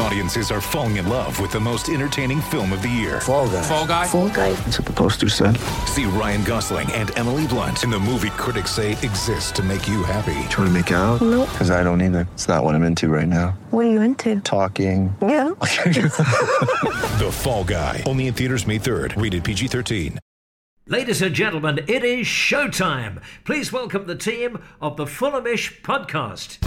Audiences are falling in love with the most entertaining film of the year. Fall Guy. Fall Guy? Fall Guy. That's what the poster said. See Ryan Gosling and Emily Blunt in the movie critics say exists to make you happy. Trying to make it out? Nope. Because I don't either. It's not what I'm into right now. What are you into? Talking. Yeah. The Fall Guy. Only in theaters May 3rd. Rated PG-13. Ladies and gentlemen, it is showtime. Please welcome the team of the Fulhamish podcast.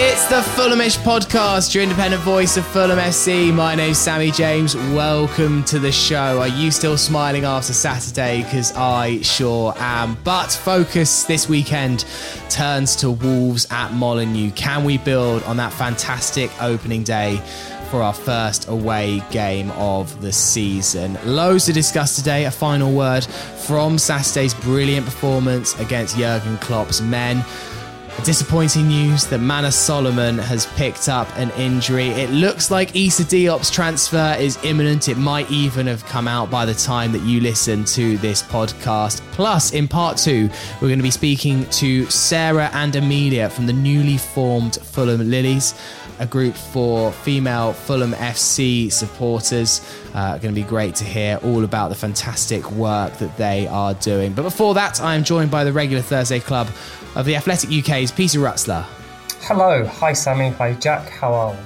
It's the Fulhamish podcast, your independent voice of Fulham FC. My name's Sammy James. Welcome to the show. Are you still smiling after Saturday? Because I sure am. But focus this weekend turns to Wolves at Molineux. Can we build on that fantastic opening day for our first away game of the season? Loads to discuss today. A final word from Saturday's brilliant performance against Jurgen Klopp's men. Disappointing news that Manus Solomon has picked up an injury. It looks like Issa Diop's transfer is imminent. It might even have come out by the time that you listen to this podcast. Plus, in part two, we're going to be speaking to Sarah and Amelia from the newly formed Fulham Lilies, a group for female Fulham FC supporters. Going to be great to hear all about the fantastic work that they are doing. But before that, I am joined by the regular Thursday club of The Athletic UK's Peter Rutzler. Hello. Hi, Sammy. Hi, Jack. How are we?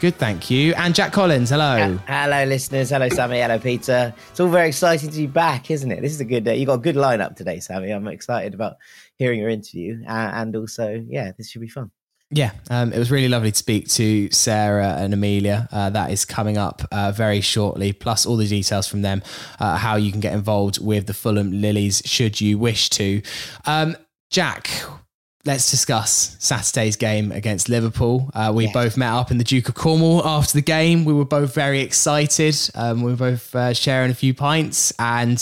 Good, thank you. And Jack Collins, hello. Hello, listeners. Hello, Sammy. Hello, Peter. It's all very exciting to be back, isn't it? This is a good day. You've got a good lineup today, Sammy. I'm excited about hearing your interview. And also, yeah, this should be fun. Yeah, it was really lovely to speak to Sarah and Amelia. That is coming up very shortly, plus all the details from them, how you can get involved with the Fulham Lilies, should you wish to. Jack, let's discuss Saturday's game against Liverpool. We both met up in the Duke of Cornwall after the game. We were both very excited. We were both sharing a few pints. And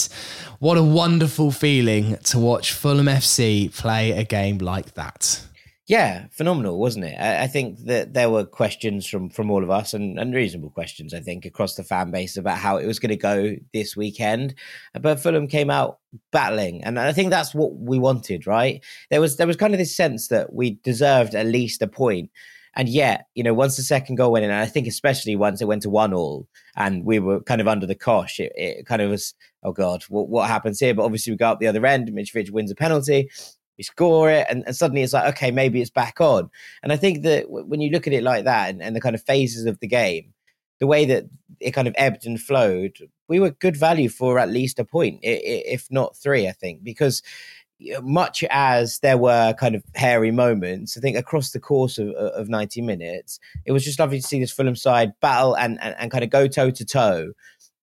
what a wonderful feeling to watch Fulham FC play a game like that. Yeah, phenomenal, wasn't it? I think that there were questions from all of us and reasonable questions, I think, across the fan base about how it was going to go this weekend. But Fulham came out battling. And I think that's what we wanted, right? There was kind of this sense that we deserved at least a point. And yet, you know, once the second goal went in, and I think especially once it went to 1-1 and we were kind of under the cosh, it kind of was, oh God, what happens here? But obviously we go up the other end, Mitrovic wins a penalty. We score it and suddenly it's like, okay, maybe it's back on. And I think that when you look at it like that and the kind of phases of the game, the way that it kind of ebbed and flowed, we were good value for at least a point, if not three, I think, because much as there were kind of hairy moments, I think across the course of 90 minutes, it was just lovely to see this Fulham side battle and kind of go toe-to-toe.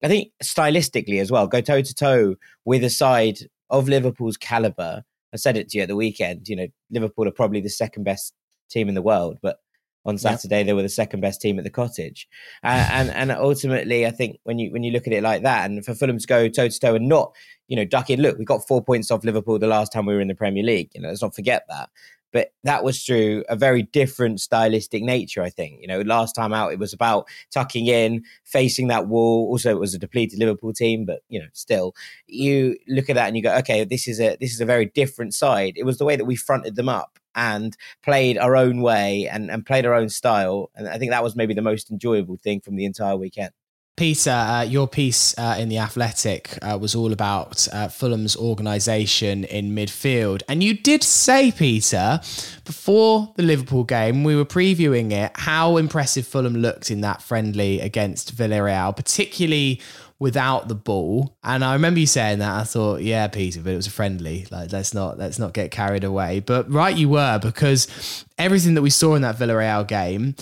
I think stylistically as well, go toe-to-toe with a side of Liverpool's calibre. I said it to you at the weekend, you know, Liverpool are probably the second best team in the world, but on Saturday they were the second best team at the Cottage. And ultimately, I think when you look at it like that, and for Fulham to go toe-to-toe and not, you know, duck in, look, we got 4 points off Liverpool the last time we were in the Premier League. You know, let's not forget that. But that was through a very different stylistic nature, I think. You know, last time out, it was about tucking in, facing that wall. Also, it was a depleted Liverpool team, but, you know, still. You look at that and you go, okay, this is a very different side. It was the way that we fronted them up and played our own way and played our own style. And I think that was maybe the most enjoyable thing from the entire weekend. Peter, your piece in The Athletic was all about Fulham's organisation in midfield. And you did say, Peter, before the Liverpool game, we were previewing it, how impressive Fulham looked in that friendly against Villarreal, particularly without the ball. And I remember you saying that. I thought, yeah, Peter, but it was a friendly. Like, let's not get carried away. But right you were, because everything that we saw in that Villarreal game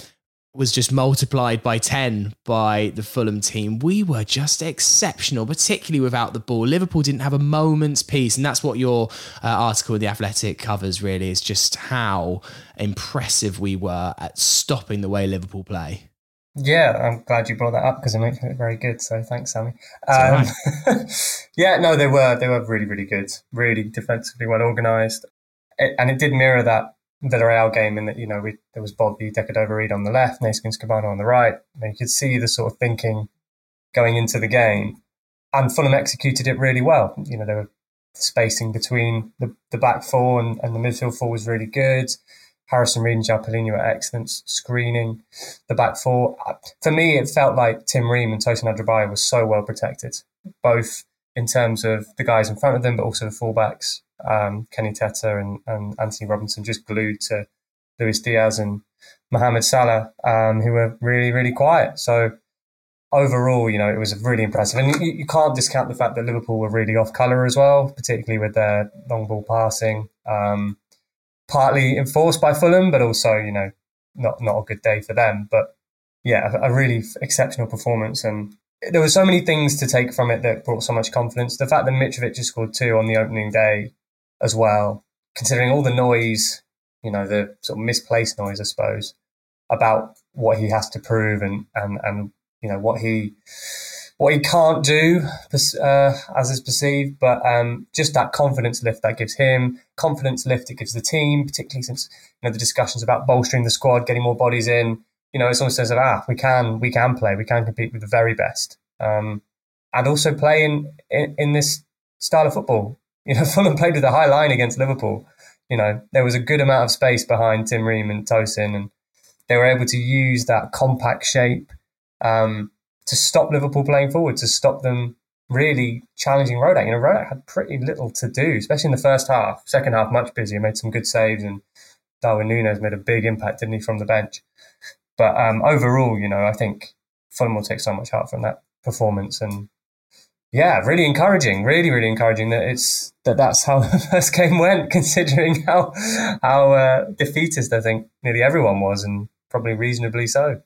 was just multiplied by 10 by the Fulham team. We were just exceptional, particularly without the ball. Liverpool didn't have a moment's peace, and that's what your article in The Athletic covers, really, is just how impressive we were at stopping the way Liverpool play. Yeah, I'm glad you brought that up because it makes it very good, so thanks, Sammy. Yeah, no, they were really, really good, really defensively well organised, and it did mirror that Villarreal game, in that, you know, there was Bob Udekodova-Reid on the left, Naismith Cabana on the right. And you could see the sort of thinking going into the game. And Fulham executed it really well. You know, the spacing between the back four and the midfield four was really good. Harrison Reed and Jalpelinho at excellence, screening the back four. For me, it felt like Tim Ream and Tosin Adebayo was so well protected, both in terms of the guys in front of them, but also the fullbacks. Kenny Teta and Anthony Robinson just glued to Luis Diaz and Mohamed Salah, who were really, really quiet. So overall, you know, it was really impressive. And you can't discount the fact that Liverpool were really off colour as well, particularly with their long ball passing, partly enforced by Fulham, but also, you know, not a good day for them. But yeah, a really exceptional performance, and there were so many things to take from it that brought so much confidence. The fact that Mitrovic just scored two on the opening day as well, considering all the noise, you know, the sort of misplaced noise, I suppose, about what he has to prove and you know, what he can't do as is perceived. But just that confidence lift that gives him, confidence lift it gives the team, particularly since, you know, the discussions about bolstering the squad, getting more bodies in. You know, it's almost as if, we can play, we can compete with the very best. And also play in this style of football. You know, Fulham played with a high line against Liverpool. You know, there was a good amount of space behind Tim Ream and Tosin, and they were able to use that compact shape to stop Liverpool playing forward, to stop them really challenging Rodak. You know, Rodak had pretty little to do, especially in the first half. Second half, much busier, made some good saves, and Darwin Núñez made a big impact, didn't he, from the bench. But overall, you know, I think Fulham will take so much heart from that performance, and yeah, really encouraging that that's how the first game went, considering how defeatist I think nearly everyone was, and probably reasonably so.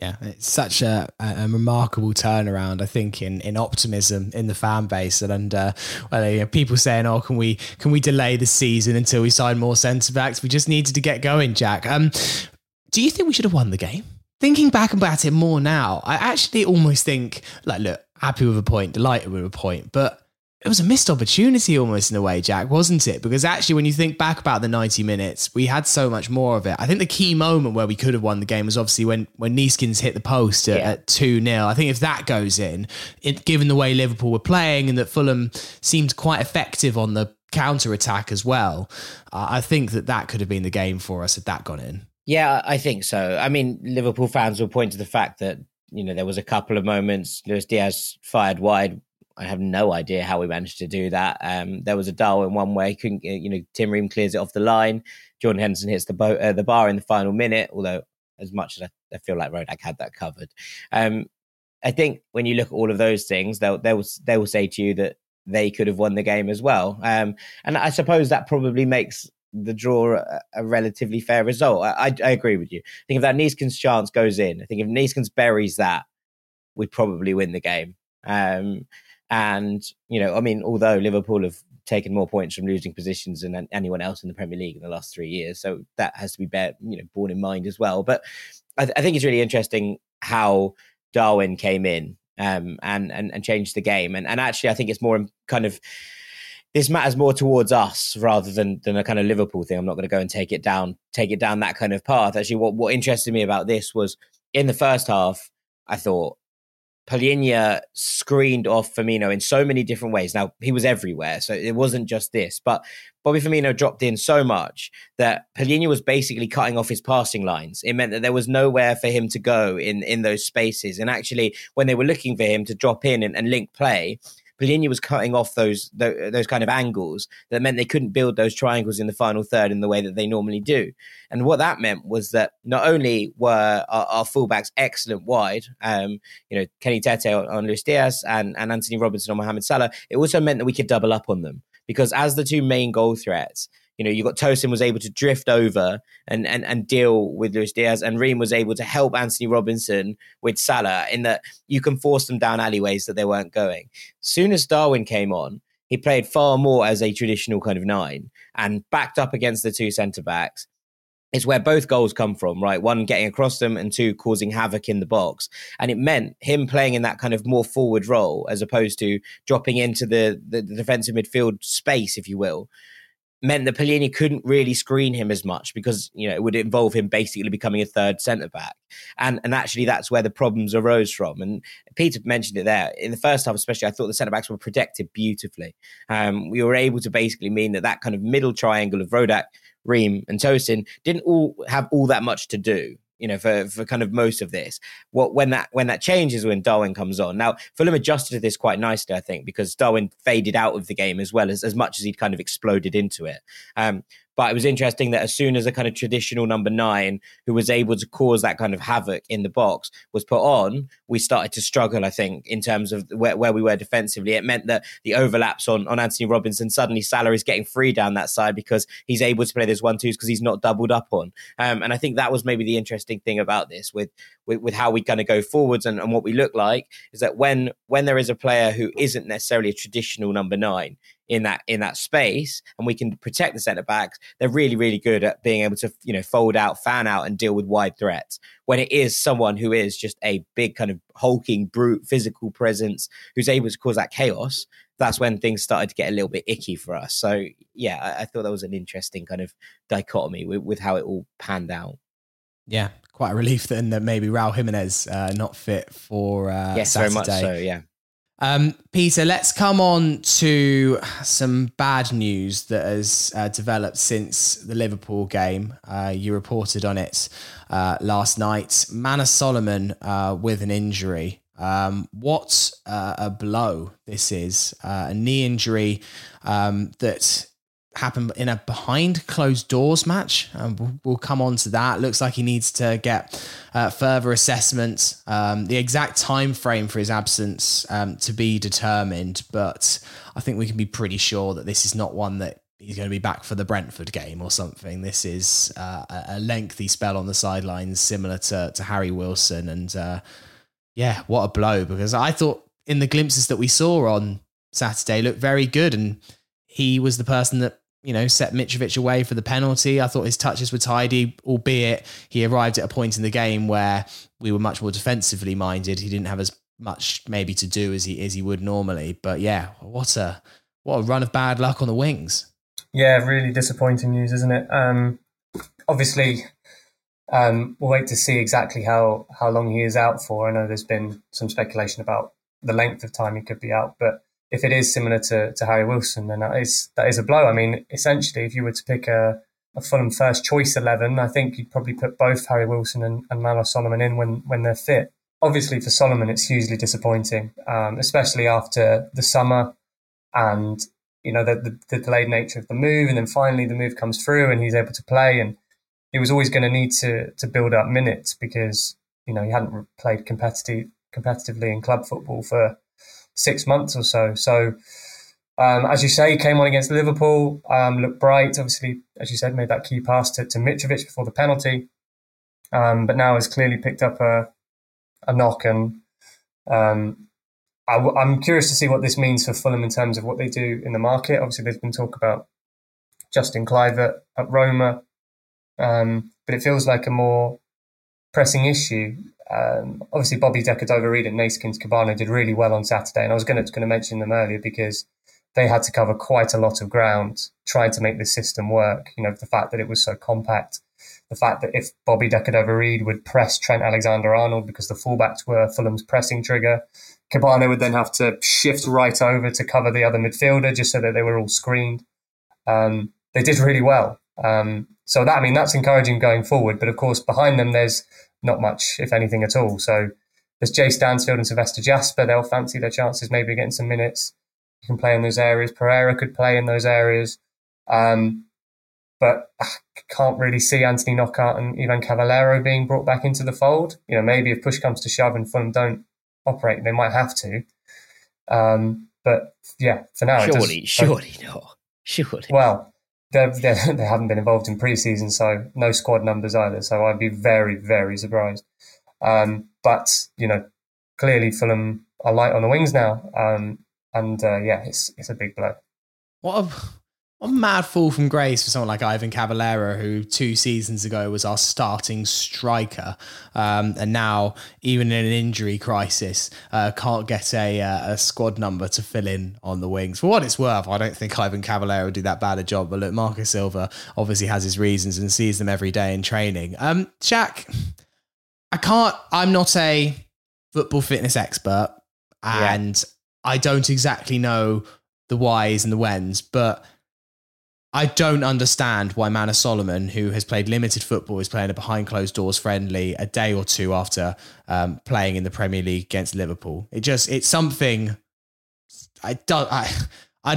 Yeah, it's such a remarkable turnaround, I think, in optimism in the fan base, and well, you know, people saying, "Oh, can we delay the season until we sign more centre backs? We just needed to get going, Jack." Do you think we should have won the game? Thinking back about it more now, I actually almost think, like, look, happy with a point, delighted with a point, but it was a missed opportunity almost in a way, Jack, wasn't it? Because actually, when you think back about the 90 minutes, we had so much more of it. I think the key moment where we could have won the game was obviously when Neeskens hit the post at 2-0. I think if that goes in, given the way Liverpool were playing and that Fulham seemed quite effective on the counter-attack as well, I think that could have been the game for us had that gone in. Yeah, I think so. I mean, Liverpool fans will point to the fact that, you know, there was a couple of moments Luis Diaz fired wide. I have no idea how we managed to do that. There was a Darwin one where he couldn't, you know, Tim Ream clears it off the line. Jordan Henderson hits the bar in the final minute, although as much as I feel like Rodak had that covered. I think when you look at all of those things, they will say to you that they could have won the game as well. And I suppose that probably makes the draw a relatively fair result. I agree with you. I think if that Neeskens chance goes in, I think if Neeskens buries that, we probably win the game. And, you know, I mean, although Liverpool have taken more points from losing positions than anyone else in the Premier League in the last 3 years, so that has to be borne in mind as well. But I think it's really interesting how Darwin came in and changed the game. And actually, I think it's more kind of, this matters more towards us rather than a kind of Liverpool thing. I'm not going to go and take it down that kind of path. Actually, what interested me about this was in the first half, I thought Palhinha screened off Firmino in so many different ways. Now, he was everywhere, so it wasn't just this. But Bobby Firmino dropped in so much that Palhinha was basically cutting off his passing lines. It meant that there was nowhere for him to go in those spaces. And actually, when they were looking for him to drop in and link play, Palhinha was cutting off those kind of angles that meant they couldn't build those triangles in the final third in the way that they normally do. And what that meant was that not only were our fullbacks excellent wide, you know, Kenny Tete on Luis Diaz and Anthony Robinson on Mohamed Salah, it also meant that we could double up on them. Because as the two main goal threats, you know, you got Tosin was able to drift over and deal with Luis Diaz, and Ream was able to help Anthony Robinson with Salah in that you can force them down alleyways that they weren't going. Soon as Darwin came on, he played far more as a traditional kind of nine and backed up against the two centre-backs. It's where both goals come from, right? One, getting across them, and two, causing havoc in the box. And it meant him playing in that kind of more forward role as opposed to dropping into the defensive midfield space, if you will. meant that Pellegrini couldn't really screen him as much because, you know, it would involve him basically becoming a third centre-back. And actually that's where the problems arose from. And Peter mentioned it there. In the first half especially, I thought the centre-backs were protected beautifully. We were able to basically mean that that kind of middle triangle of Rodak, Ream and Tosin didn't all have all that much to do, you know, for kind of most of this. When that changes, when Darwin comes on. Now, Fulham adjusted to this quite nicely, I think, because Darwin faded out of the game as well as much as he'd kind of exploded into it. But it was interesting that as soon as a kind of traditional number 9 who was able to cause that kind of havoc in the box was put on, we started to struggle, I think, in terms of where we were defensively. It meant that the overlaps on Anthony Robinson, suddenly Salah is getting free down that side because he's able to play those 1-2s because he's not doubled up on. And I think that was maybe the interesting thing about this with how we kind of go forwards and what we look like is that when there is a player who isn't necessarily a traditional number 9, in that space, and we can protect the centre-backs, they're really, really good at being able to, you know, fold out, fan out, and deal with wide threats. When it is someone who is just a big kind of hulking, brute, physical presence, who's able to cause that chaos, that's when things started to get a little bit icky for us. So, yeah, I thought that was an interesting kind of dichotomy with how it all panned out. Yeah, quite a relief then that maybe Raul Jimenez not fit for Saturday. Yes, very much so, yeah. Peter, let's come on to some bad news that has developed since the Liverpool game. You reported on it last night. Manor Solomon with an injury. What a blow this is. A knee injury that happened in a behind closed doors match. We'll come on to that. Looks like he needs to get further assessment. The exact time frame for his absence to be determined, but I think we can be pretty sure that this is not one that he's going to be back for the Brentford game or something. This is a lengthy spell on the sidelines, similar to Harry Wilson. And yeah, what a blow, because I thought in the glimpses that we saw on Saturday looked very good. And he was the person that, you know, set Mitrovic away for the penalty. I thought his touches were tidy, albeit he arrived at a point in the game where we were much more defensively minded. He didn't have as much maybe to do as he would normally. But yeah, what a run of bad luck on the wings. Yeah, really disappointing news, isn't it? Obviously, we'll wait to see exactly how long he is out for. I know there's been some speculation about the length of time he could be out, but if it is similar to Harry Wilson, then that is a blow. I mean, essentially, if you were to pick a Fulham first choice 11, I think you'd probably put both Harry Wilson and Manor Solomon in when they're fit. Obviously, for Solomon, it's hugely disappointing, especially after the summer and, you know, the delayed nature of the move. And then finally the move comes through and he's able to play. And he was always going to need to build up minutes because, you know, he hadn't played competitively in club football for 6 months or so. So, as you say, came on against Liverpool, looked bright. Obviously, as you said, made that key pass to Mitrovic before the penalty. But now has clearly picked up a knock. And I'm curious to see what this means for Fulham in terms of what they do in the market. Obviously, there's been talk about Justin Clive at Roma. But it feels like a more pressing issue. Obviously, Bobby Decker, Dover-Reid and Naismith Cabana did really well on Saturday, and I was going to mention them earlier because they had to cover quite a lot of ground trying to make the system work. You know, the fact that it was so compact, the fact that if Bobby Decker, Dover-Reid would press Trent Alexander-Arnold because the fullbacks were Fulham's pressing trigger, Cabana would then have to shift right over to cover the other midfielder just so that they were all screened. They did really well. So that, I mean, that's encouraging going forward. But of course, behind them, there's not much, if anything at all. So there's Jay Stansfield and Sylvester Jasper. They'll fancy their chances, maybe getting some minutes. You can play in those areas. Pereira could play in those areas. But I can't really see Anthony Knockaert and Ivan Cavallero being brought back into the fold. You know, maybe if push comes to shove and Fulham don't operate, they might have to. But yeah, for now, surely not. Well, they haven't been involved in pre-season, so no squad numbers either. So I'd be very, very surprised. But, you know, clearly Fulham are light on the wings now. And yeah, it's a big blow. What a a mad fall from grace for someone like Ivan Caballero, who 2 seasons ago was our starting striker, and now, even in an injury crisis, can't get a squad number to fill in on the wings. For what it's worth, I don't think Ivan Caballero would do that bad a job, but look, Marco Silva obviously has his reasons and sees them every day in training. Shaq, I'm not a football fitness expert, and I don't exactly know the whys and the whens, but I don't understand why Manor Solomon, who has played limited football, is playing a behind closed doors friendly a day or two after playing in the Premier League against Liverpool. It's something I'd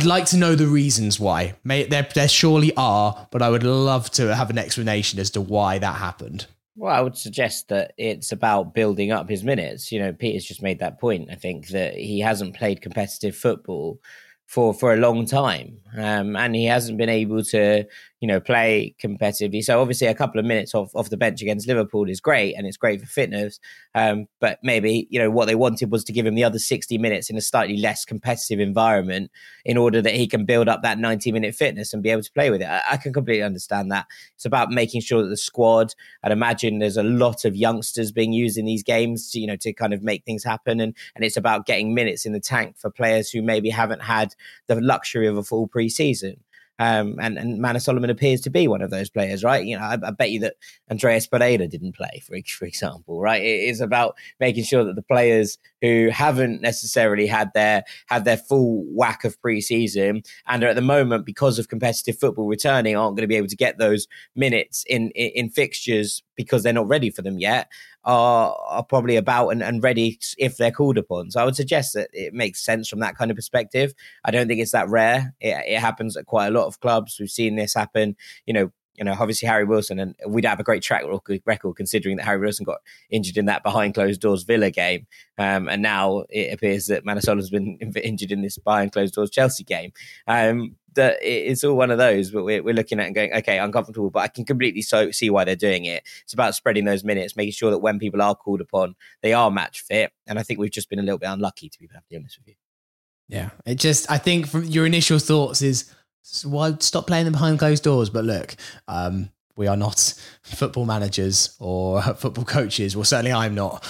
like to know the reasons why. There surely are, but I would love to have an explanation as to why that happened. Well, I would suggest that it's about building up his minutes. You know, Peter's just made that point. I think that he hasn't played competitive football for a long time, and he hasn't been able to, play competitively. So obviously, a couple of minutes off the bench against Liverpool is great, and it's great for fitness. But maybe what they wanted was to give him the other 60 minutes in a slightly less competitive environment, in order that he can build up that 90-minute fitness and be able to play with it. I can completely understand that. It's about making sure that the squad. I'd imagine there's a lot of youngsters being used in these games, to kind of make things happen, and it's about getting minutes in the tank for players who maybe haven't had the luxury of a full pre-season. And Manor Solomon appears to be one of those players, right? I bet you that Andreas Pereira didn't play, for example, right? It is about making sure that the players who haven't necessarily had their full whack of pre-season and are at the moment, because of competitive football returning, aren't going to be able to get those minutes in fixtures because they're not ready for them yet, are probably about and ready if they're called upon. So I would suggest that it makes sense from that kind of perspective. I don't think it's that rare. It happens at quite a lot of clubs. We've seen this happen, obviously Harry Wilson, and we'd have a great track record considering that Harry Wilson got injured in that behind closed doors Villa game. And now it appears that Manor Solomon's been injured in this behind closed doors Chelsea game. That it's all one of those, but we're looking at it and going, okay, uncomfortable, but I can completely see why they're doing it. It's about spreading those minutes, making sure that when people are called upon, they are match fit. And I think we've just been a little bit unlucky, to be perfectly honest with you. Yeah, I think from your initial thoughts is, well, stop playing them behind closed doors. But look, we are not football managers or football coaches. Well, certainly I'm not,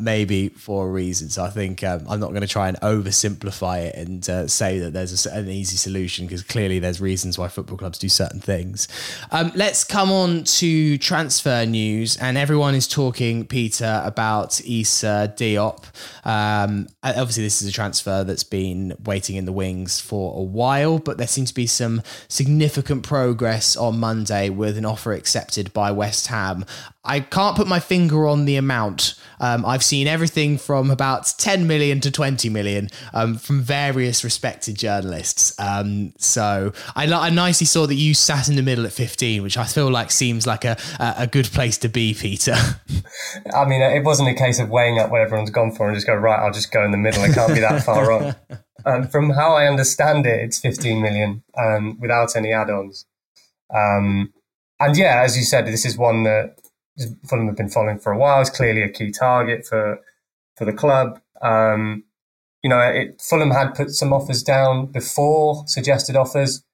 maybe for a reason. So I think I'm not going to try and oversimplify it and say that there's an easy solution, because clearly there's reasons why football clubs do certain things. Let's come on to transfer news. And everyone is talking, Peter, about Issa Diop. Obviously, this is a transfer that's been waiting in the wings for a while, but there seems to be some significant progress on Monday with an offer accepted by West Ham. I can't put my finger on the amount. I've seen everything from about 10 million to 20 million from various respected journalists. So I nicely saw that you sat in the middle at 15, which I feel like seems like a good place to be, Peter. I mean, it wasn't a case of weighing up what everyone's gone for and just go, right, I'll just go in the middle. It can't be that far on. From how I understand it, it's 15 million without any add-ons. And yeah, as you said, this is one that Fulham have been following for a while. It's clearly a key target for the club. Fulham had put some offers down before, suggested offers,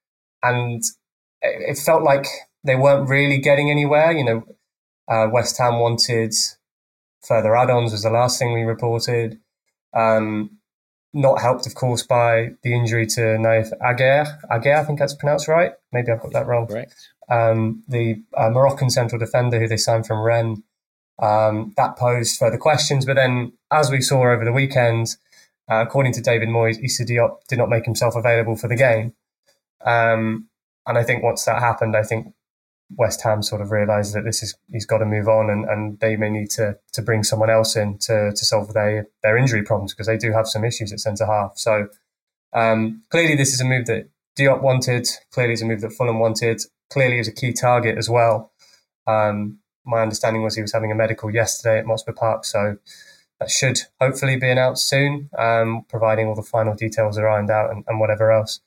and it felt like they weren't really getting anywhere. West Ham wanted further add-ons was the last thing we reported. Not helped, of course, by the injury to Naïf Aguerre, I think that's pronounced right. Maybe I've got that wrong. Correct. The Moroccan central defender who they signed from Rennes, that posed further questions. But then, as we saw over the weekend, according to David Moyes, Issa Diop did not make himself available for the game. And I think once that happened, I think West Ham sort of realised that he's got to move on, and they may need to bring someone else in to solve their injury problems, because they do have some issues at centre-half. So clearly this is a move that Diop wanted. Clearly it's a move that Fulham wanted. Clearly is a key target as well. My understanding was he was having a medical yesterday at Motspur Park, so that should hopefully be announced soon, providing all the final details are ironed out and whatever else.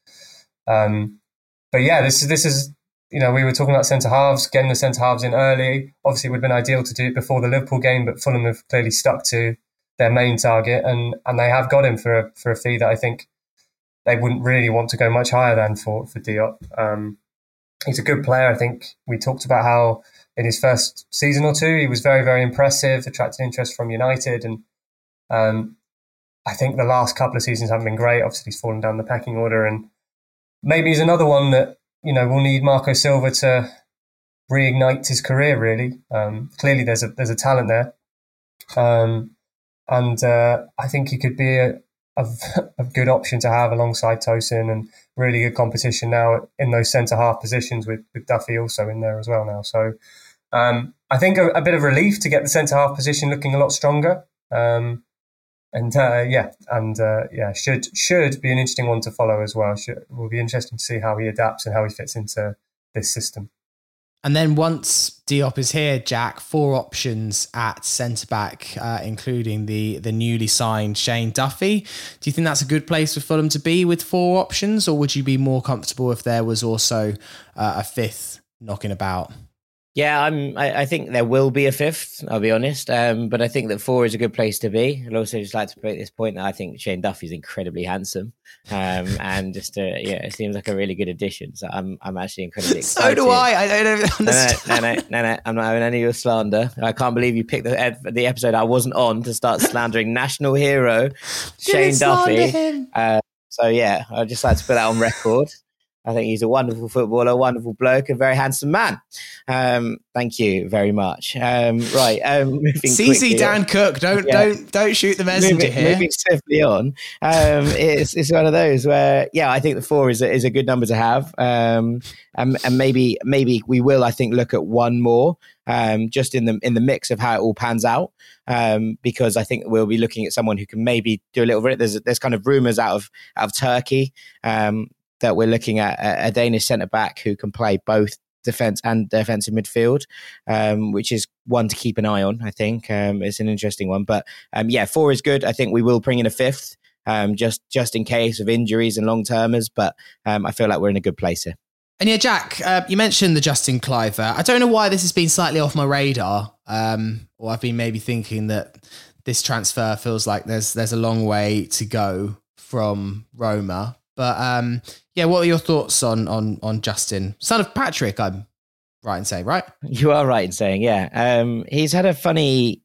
But yeah, this is we were talking about centre-halves, getting the centre-halves in early. Obviously, it would have been ideal to do it before the Liverpool game, but Fulham have clearly stuck to their main target, and they have got him for a fee that I think they wouldn't really want to go much higher than for Diop. He's a good player. I think we talked about how in his first season or two, he was very, very impressive, attracted interest from United. And I think the last couple of seasons haven't been great. Obviously, he's fallen down the pecking order. And maybe he's another one that, you know, we'll need Marco Silva to reignite his career, really. Clearly, there's a talent there. I think he could be a good option to have alongside Tosin, and really good competition now in those centre-half positions with Duffy also in there as well now. So I think a bit of relief to get the centre-half position looking a lot stronger. Should be an interesting one to follow as well. It will be interesting to see how he adapts and how he fits into this system. And then once Diop is here, Jack, four options at centre-back, including the newly signed Shane Duffy. Do you think that's a good place for Fulham to be with four options, or would you be more comfortable if there was also a fifth knocking about? Yeah, I think there will be a fifth, I'll be honest. But I think that four is a good place to be. I'd also just like to make this point that I think Shane Duffy is incredibly handsome. And just it seems like a really good addition. So I'm actually incredibly excited. So do I. I don't understand. No, I'm not having any of your slander. I can't believe you picked the episode I wasn't on to start slandering national hero Shane Duffy. I'd just like to put that on record. I think he's a wonderful footballer, wonderful bloke, a very handsome man. Thank you very much. Right. CC Dan Cook, don't shoot the messenger here. Moving swiftly on. It's one of those where, I think the four is a good number to have. And maybe we will, I think, look at one more. Just in the mix of how it all pans out, because I think we'll be looking at someone who can maybe do a little bit. There's kind of rumours out of Turkey. That we're looking at a Danish centre-back who can play both defence and defensive midfield, which is one to keep an eye on, I think. It's an interesting one. But, four is good. I think we will bring in a fifth, just in case of injuries and long-termers. But I feel like we're in a good place here. And Jack, you mentioned the Justin Kluivert. I don't know why this has been slightly off my radar, or I've been maybe thinking that this transfer feels like there's a long way to go from Roma. But what are your thoughts on Justin? Son of Patrick, I'm right in saying, right? You are right in saying, yeah. He's had a funny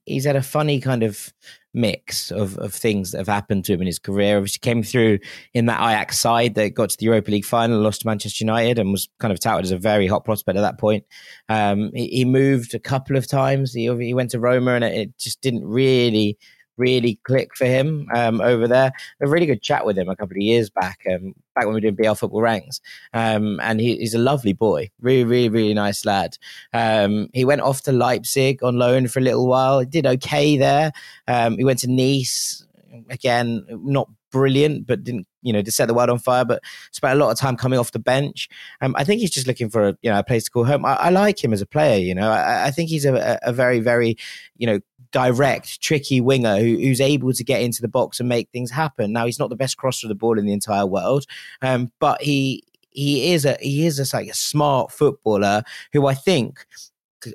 kind of mix of things that have happened to him in his career. Obviously came through in that Ajax side that got to the Europa League final, lost to Manchester United, and was kind of touted as a very hot prospect at that point. He moved a couple of times. He went to Roma and it just didn't really click for him over there. A really good chat with him a couple of years back, back when we did BL Football Ranks. And he's a lovely boy, really, really, really nice lad. He went off to Leipzig on loan for a little while. He did okay there. He went to Nice, again, not brilliant, but didn't, to set the world on fire, but spent a lot of time coming off the bench. I think he's just looking for a place to call home. I like him as a player, I think he's a very, very, direct, tricky winger who's able to get into the box and make things happen. Now, he's not the best crosser of the ball in the entire world, but he is a smart footballer who I think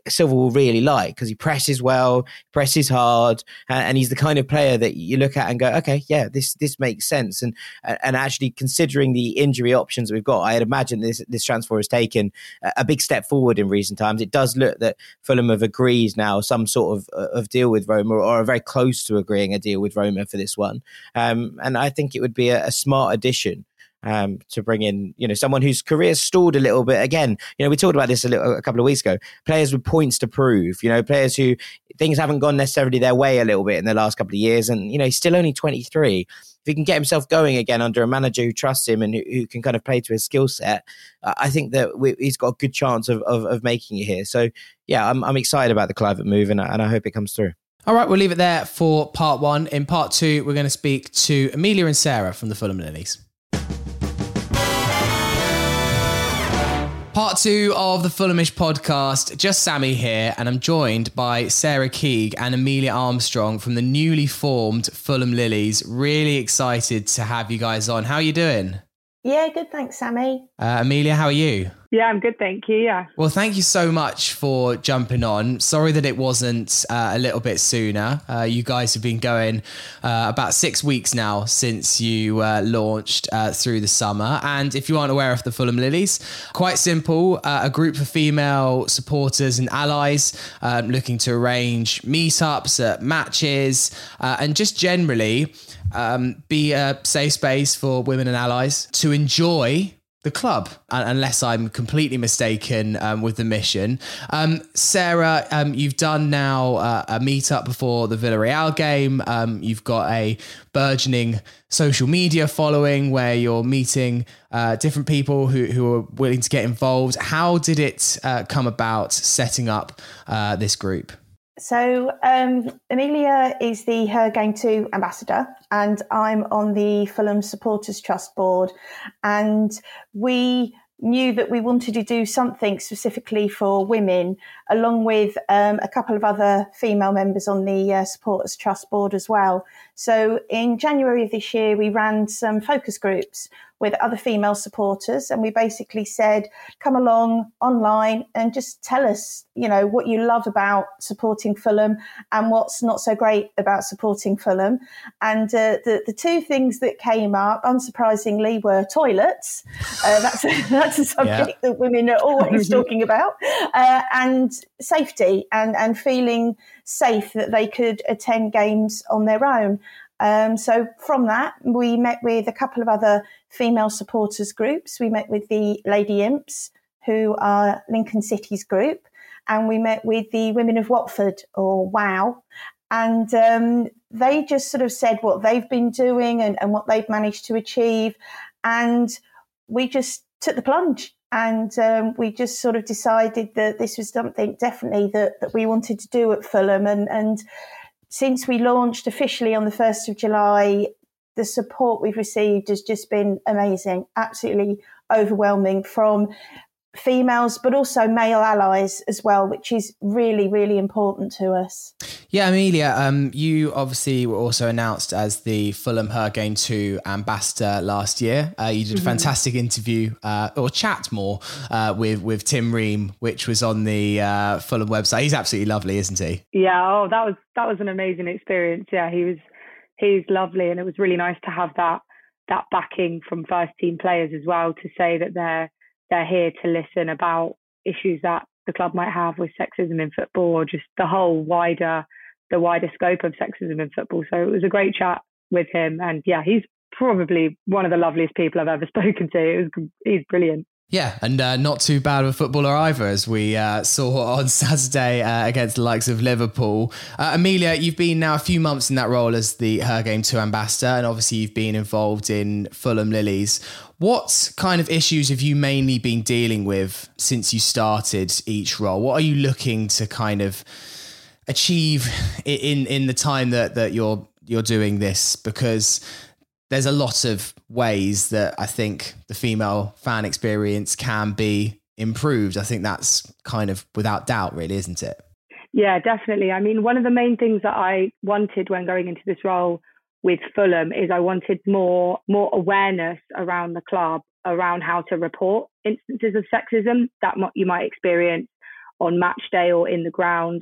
Silva will really like, because he presses well, presses hard, and he's the kind of player that you look at and go, okay, yeah, this makes sense. And actually, considering the injury options we've got, I'd imagine this transfer has taken a big step forward in recent times. It does look that Fulham have agreed now some sort of deal with Roma, or are very close to agreeing a deal with Roma for this one. And I think it would be a smart addition. To bring in, someone whose career stalled a little bit. Again, we talked about this a couple of weeks ago. Players with points to prove, players who things haven't gone necessarily their way a little bit in the last couple of years. And, he's still only 23. If he can get himself going again under a manager who trusts him and who can kind of play to his skill set, I think that he's got a good chance of making it here. So, yeah, I'm excited about the Kluivert move and I hope it comes through. All right, we'll leave it there for part one. In part two, we're going to speak to Amelia and Sarah from the Fulham Lilies. Part two of the Fulhamish podcast. Just Sammy here, and I'm joined by Sarah Keeg and Amelia Armstrong from the newly formed Fulham Lilies. Really excited to have you guys on. How are you doing? Yeah, good. Thanks, Sammy. Amelia, how are you? Yeah, I'm good, thank you. Yeah. Well, thank you so much for jumping on. Sorry that it wasn't a little bit sooner. You guys have been going about 6 weeks now since you launched through the summer. And if you aren't aware of the Fulham Lilies, quite simple, a group of female supporters and allies looking to arrange meetups at matches and just generally be a safe space for women and allies to enjoy the club, unless I'm completely mistaken with the mission. Sarah, you've done now a meetup before the Villarreal game. You've got a burgeoning social media following where you're meeting different people who are willing to get involved. How did it come about setting up this group? So Amelia is the Her Game Too ambassador, and I'm on the Fulham Supporters Trust board. And we knew that we wanted to do something specifically for women, along with a couple of other female members on the Supporters Trust board as well. So in January of this year, we ran some focus groups with other female supporters, and we basically said, come along online and just tell us, you know, what you love about supporting Fulham and what's not so great about supporting Fulham. And the two things that came up, unsurprisingly, were toilets. That's a subject that women are always talking about, and safety and feeling safe that they could attend games on their own. So from that, we met with a couple of other female supporters groups. We met with the Lady Imps, who are Lincoln City's group, and we met with the Women of Watford, or WOW. And they just sort of said what they've been doing and what they've managed to achieve. And we just took the plunge. And we just sort of decided that this was something definitely that we wanted to do at Fulham. And since we launched officially on the 1st of July, the support we've received has just been amazing, absolutely overwhelming, from females, but also male allies as well, which is really, really important to us. Yeah, Amelia, you obviously were also announced as the Fulham Her Game 2 ambassador last year. You did a fantastic interview or chat more with Tim Ream, which was on the Fulham website. He's absolutely lovely, isn't he? Yeah, oh, that was an amazing experience. Yeah, he's lovely, and it was really nice to have that backing from first team players as well, to say that they're here to listen about issues that the club might have with sexism in football, or just the whole wider scope of sexism in football. So it was a great chat with him. And yeah, he's probably one of the loveliest people I've ever spoken to. He's brilliant. Yeah, and not too bad of a footballer either, as we saw on Saturday against the likes of Liverpool. Amelia, you've been now a few months in that role as the Her Game 2 ambassador, and obviously you've been involved in Fulham Lilies. What kind of issues have you mainly been dealing with since you started each role? What are you looking to kind of achieve in the time that you're doing this? Because there's a lot of ways that I think the female fan experience can be improved. I think that's kind of without doubt, really, isn't it? Yeah, definitely. I mean, one of the main things that I wanted when going into this role with Fulham is I wanted more awareness around the club, around how to report instances of sexism that you might experience on match day or in the ground.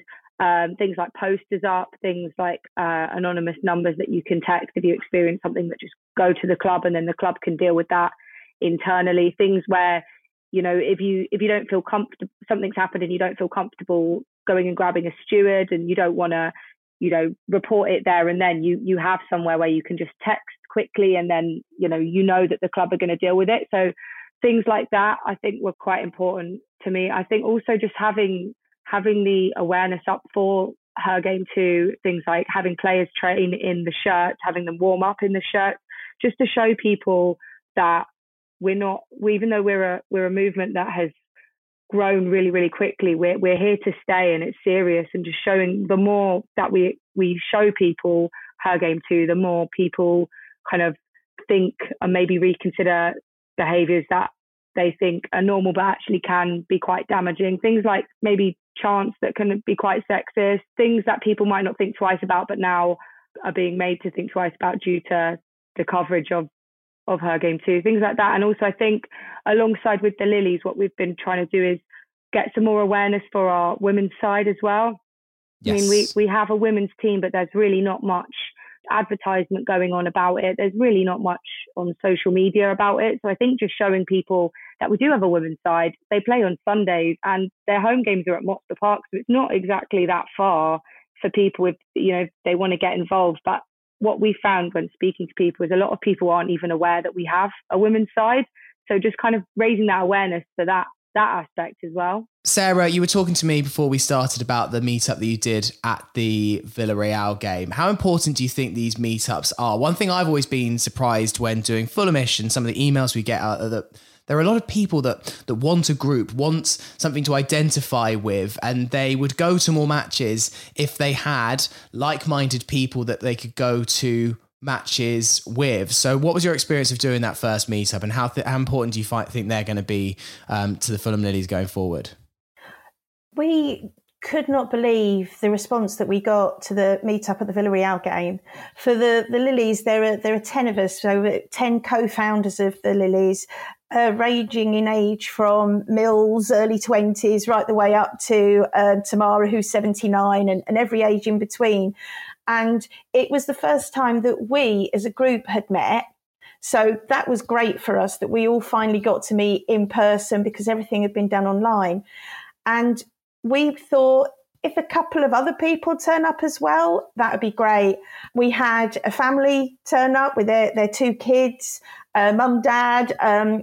Things like posters up, things like anonymous numbers that you can text if you experience something, that just go to the club, and then the club can deal with that internally. Things where, you know, if you don't feel comfortable, something's happened and you don't feel comfortable going and grabbing a steward, and you don't want to, you know, report it there and then, you have somewhere where you can just text quickly, and then you know that the club are going to deal with it. So things like that, I think, were quite important to me. I think also just having the awareness up for Her Game Too, things like having players train in the shirt, having them warm up in the shirt, just to show people that even though we're a movement that has grown really, really quickly, we're here to stay, and it's serious. And just showing, the more that we show people Her Game Too, the more people kind of think and maybe reconsider behaviours that they think are normal but actually can be quite damaging. Things like maybe chants that can be quite sexist, things that people might not think twice about but now are being made to think twice about due to the coverage of of Her Game Too, things like that. And also I think alongside with the Lilies, what we've been trying to do is get some more awareness for our women's side as well. Yes. I mean, we have a women's team, but there's really not much advertisement going on about it. There's really not much on social media about it. So I think just showing people that we do have a women's side. They play on Sundays and their home games are at Motspur Park. So it's not exactly that far for people if, you know, if they want to get involved. But what we found when speaking to people is a lot of people aren't even aware that we have a women's side. So just kind of raising that awareness for that aspect as well. Sarah, you were talking to me before we started about the meetup that you did at the Villarreal game. How important do you think these meetups are? One thing I've always been surprised when doing Fulhamish and some of the emails we get are that there are a lot of people that want a group, want something to identify with, and they would go to more matches if they had like-minded people that they could go to matches with. So what was your experience of doing that first meetup, and how important do you think they're going to be to the Fulham Lilies going forward? We could not believe the response that we got to the meetup at the Villarreal game. For the Lilies, there are 10 of us, so 10 co-founders of the Lilies, ranging in age from Mills, early 20s, right the way up to Tamara, who's 79, and every age in between. And it was the first time that we as a group had met. So that was great for us that we all finally got to meet in person because everything had been done online. And we thought if a couple of other people turn up as well, that would be great. We had a family turn up with their two kids, mum, dad.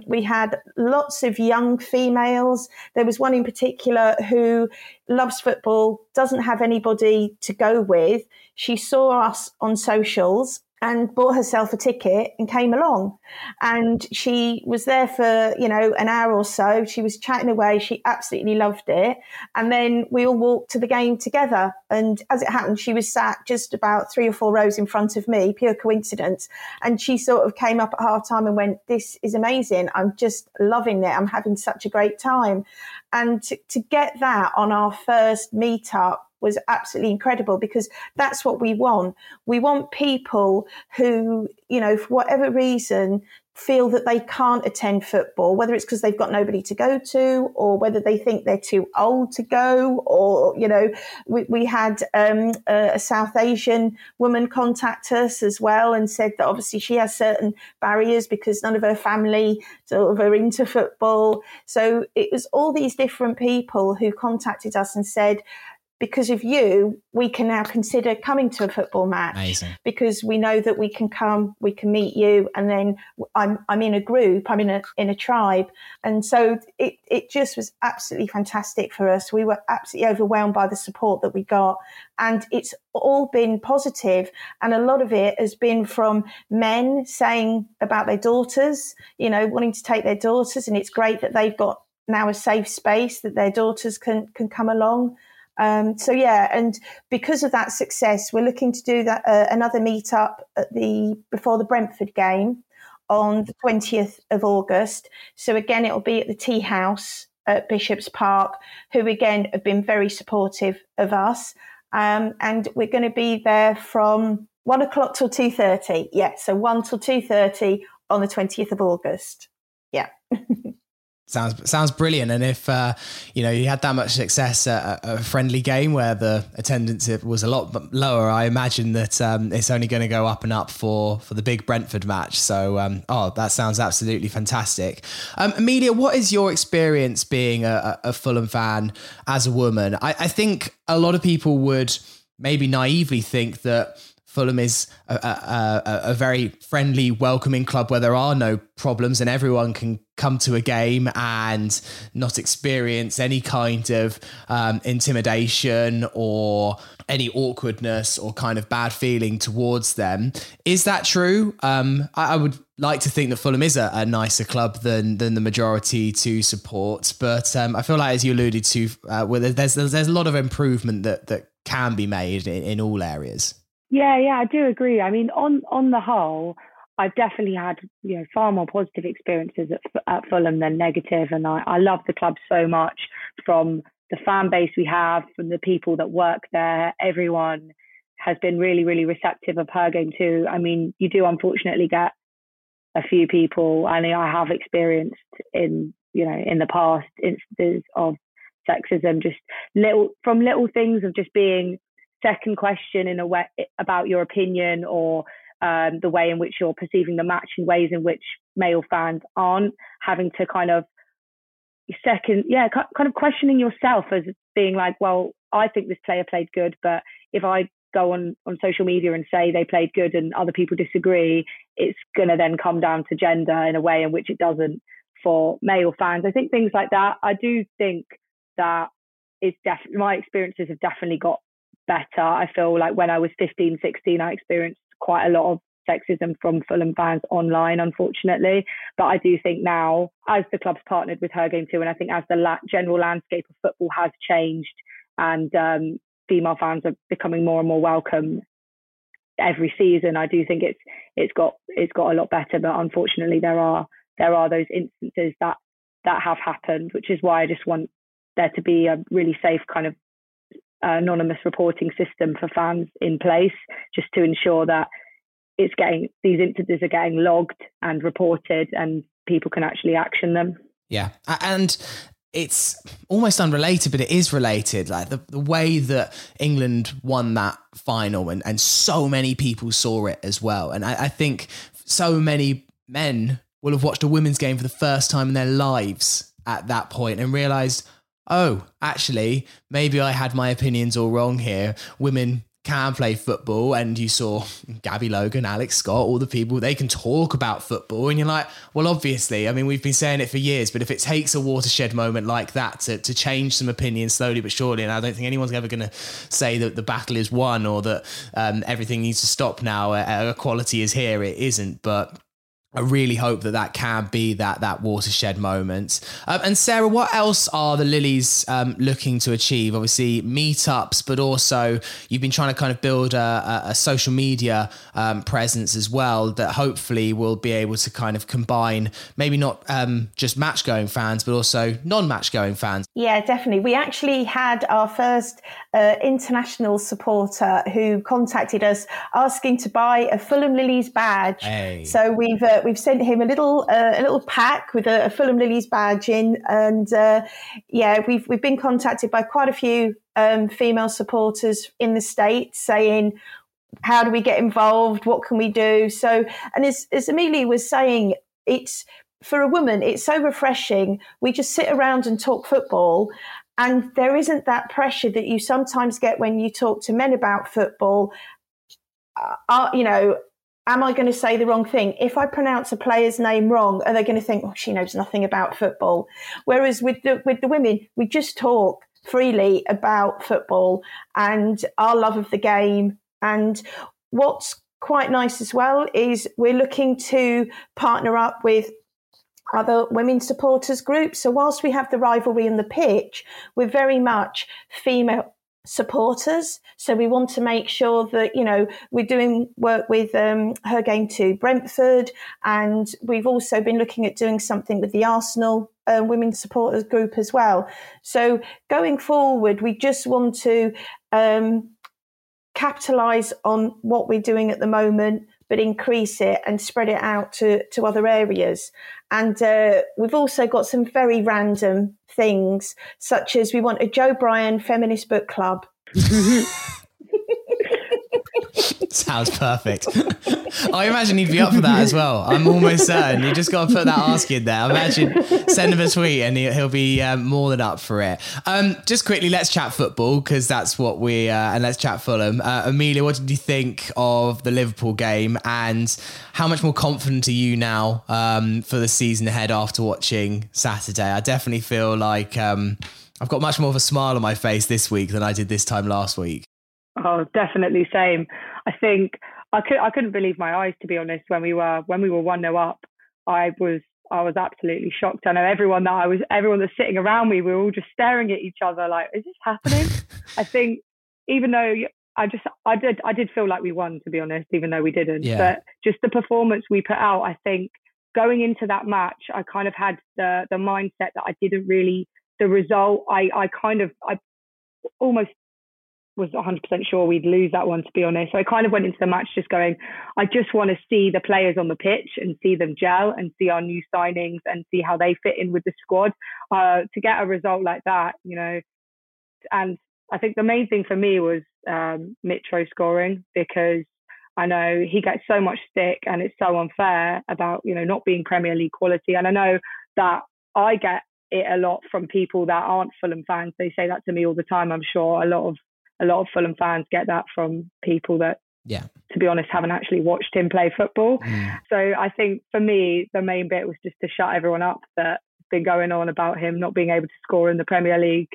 We had lots of young females. There was one in particular who loves football, doesn't have anybody to go with. She saw us on socials and bought herself a ticket and came along. And she was there for, you know, an hour or so. She was chatting away. She absolutely loved it. And then we all walked to the game together. And as it happened, she was sat just about 3 or 4 rows in front of me, pure coincidence. And she sort of came up at half time and went, "This is amazing. I'm just loving it. I'm having such a great time." And to get that on our first meetup was absolutely incredible, because that's what we want. We want people who, you know, for whatever reason, feel that they can't attend football, whether it's because they've got nobody to go to or whether they think they're too old to go. Or, you know, we had a South Asian woman contact us as well and said that obviously she has certain barriers because none of her family sort of are into football. So it was all these different people who contacted us and said, "Because of you, we can now consider coming to a football match." Amazing. Because we know that we can come, we can meet you, and then I'm in a group, I'm in a tribe. And so it just was absolutely fantastic for us. We were absolutely overwhelmed by the support that we got, and it's all been positive. And a lot of it has been from men saying about their daughters, you know, wanting to take their daughters, and it's great that they've got now a safe space that their daughters can come along. So yeah, and because of that success, we're looking to do that another meetup before the Brentford game on the 20th of August. So again, it'll be at the Tea House at Bishop's Park, who again have been very supportive of us, and we're going to be there from 1:00 till 2:30. Yeah, so 1 till 2:30 on the 20th of August. Yeah. Sounds brilliant. And if, you know, you had that much success at a friendly game where the attendance was a lot lower, I imagine that it's only going to go up and up for the big Brentford match. So, that sounds absolutely fantastic. Amelia, what is your experience being a Fulham fan as a woman? I think a lot of people would maybe naively think that Fulham is a very friendly, welcoming club where there are no problems and everyone can come to a game and not experience any kind of intimidation or any awkwardness or kind of bad feeling towards them. Is that true? I would like to think that Fulham is a nicer club than the majority to support, but I feel like, as you alluded to, there's a lot of improvement that can be made in all areas. Yeah, I do agree. I mean, on the whole, I've definitely had, you know, far more positive experiences at Fulham than negative. And I love the club so much, from the fan base we have, from the people that work there. Everyone has been really, really receptive of Her Game Too. I mean, you do unfortunately get a few people, and I have experienced in the past instances of sexism, just little things of just being second question in a way about your opinion, or the way in which you're perceiving the match in ways in which male fans aren't, having to kind of kind of questioning yourself as being like, well, I think this player played good, but if I go on social media and say they played good and other people disagree, it's going to then come down to gender in a way in which it doesn't for male fans. I think things like that. I do think that it's my experiences have definitely got better. I feel like when I was 15, 16, I experienced quite a lot of sexism from Fulham fans online, unfortunately. But I do think now, as the club's partnered with Her Game Too, and I think as the general landscape of football has changed, and female fans are becoming more and more welcome every season, I do think it's got a lot better. But unfortunately, there are those instances that have happened, which is why I just want there to be a really safe kind of anonymous reporting system for fans in place, just to ensure that these incidents are getting logged and reported and people can actually action them. Yeah. And it's almost unrelated, but it is related. Like the way that England won that final, and so many people saw it as well. And I think so many men will have watched a women's game for the first time in their lives at that point and realised, oh, actually, maybe I had my opinions all wrong here. Women can play football, and you saw Gabby Logan, Alex Scott, all the people, they can talk about football, and you're like, well, obviously, I mean, we've been saying it for years, but if it takes a watershed moment like that to change some opinions slowly but surely, and I don't think anyone's ever going to say that the battle is won, or that everything needs to stop now, equality is here, it isn't, but I really hope that can be that watershed moment. And Sarah, what else are the Lilies looking to achieve? Obviously meetups, but also you've been trying to kind of build a social media presence as well, that hopefully will be able to kind of combine maybe not just match-going fans, but also non-match-going fans. Yeah, definitely. We actually had our first international supporter who contacted us asking to buy a Fulham Lilies badge. Hey. So we've sent him a little pack with a Fulham Lilies badge in, and we've been contacted by quite a few female supporters in the States saying, how do we get involved? What can we do? So, and as Amelia was saying, it's for a woman, it's so refreshing. We just sit around and talk football, and there isn't that pressure that you sometimes get when you talk to men about football. Am I going to say the wrong thing? If I pronounce a player's name wrong, are they going to think, oh, she knows nothing about football? Whereas with the women, we just talk freely about football and our love of the game. And what's quite nice as well is we're looking to partner up with other women's supporters groups. So whilst we have the rivalry on the pitch, we're very much female supporters, so we want to make sure that we're doing work with Her Game Too Brentford, and we've also been looking at doing something with the Arsenal women's supporters group as well. So going forward, we just want to capitalise on what we're doing at the moment, but increase it and spread it out to other areas. And we've also got some very random things, such as we want a Jo Bryan feminist book club. Sounds perfect. I imagine he'd be up for that as well. I'm almost certain. You just got to put that ask in there. I imagine send him a tweet and he'll be more than up for it. Just quickly, let's chat football, because that's what and let's chat Fulham. Amelia, what did you think of the Liverpool game, and how much more confident are you now for the season ahead after watching Saturday? I definitely feel like I've got much more of a smile on my face this week than I did this time last week. Oh, definitely same. I think I couldn't believe my eyes, to be honest. When we were 1-0 up, I was absolutely shocked. I know everyone that's sitting around me, we were all just staring at each other like, is this happening? I think even though I did feel like we won, to be honest, even though we didn't. Yeah. But just the performance we put out, I think going into that match, I kind of had the mindset that I didn't really the result. I kind of I almost was 100% sure we'd lose that one, to be honest. So I kind of went into the match just going, I just want to see the players on the pitch and see them gel and see our new signings and see how they fit in with the squad. To get a result like that, you know, and I think the main thing for me was Mitro scoring, because I know he gets so much stick and it's so unfair about, you know, not being Premier League quality. And I know that I get it a lot from people that aren't Fulham fans. They say that to me all the time. I'm sure a lot of Fulham fans get that from people that, to be honest, haven't actually watched him play football. So I think for me, the main bit was just to shut everyone up that's been going on about him not being able to score in the Premier League.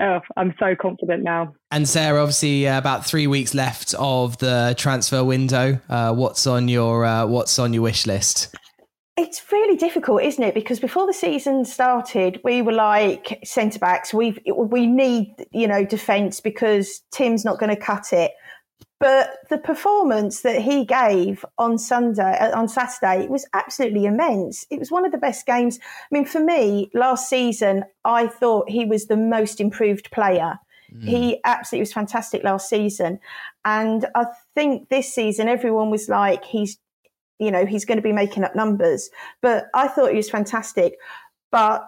Oh, I'm so confident now. And Sarah, obviously about 3 weeks left of the transfer window. What's on your wish list? It's really difficult, isn't it? Because before the season started, we were like, centre backs, we need, you know, defence because Tim's not going to cut it. But the performance that he gave on Saturday, was absolutely immense. It was one of the best games. I mean, for me, last season, I thought he was the most improved player. He absolutely was fantastic last season. And I think this season, everyone was like, he's going to be making up numbers. But I thought he was fantastic. But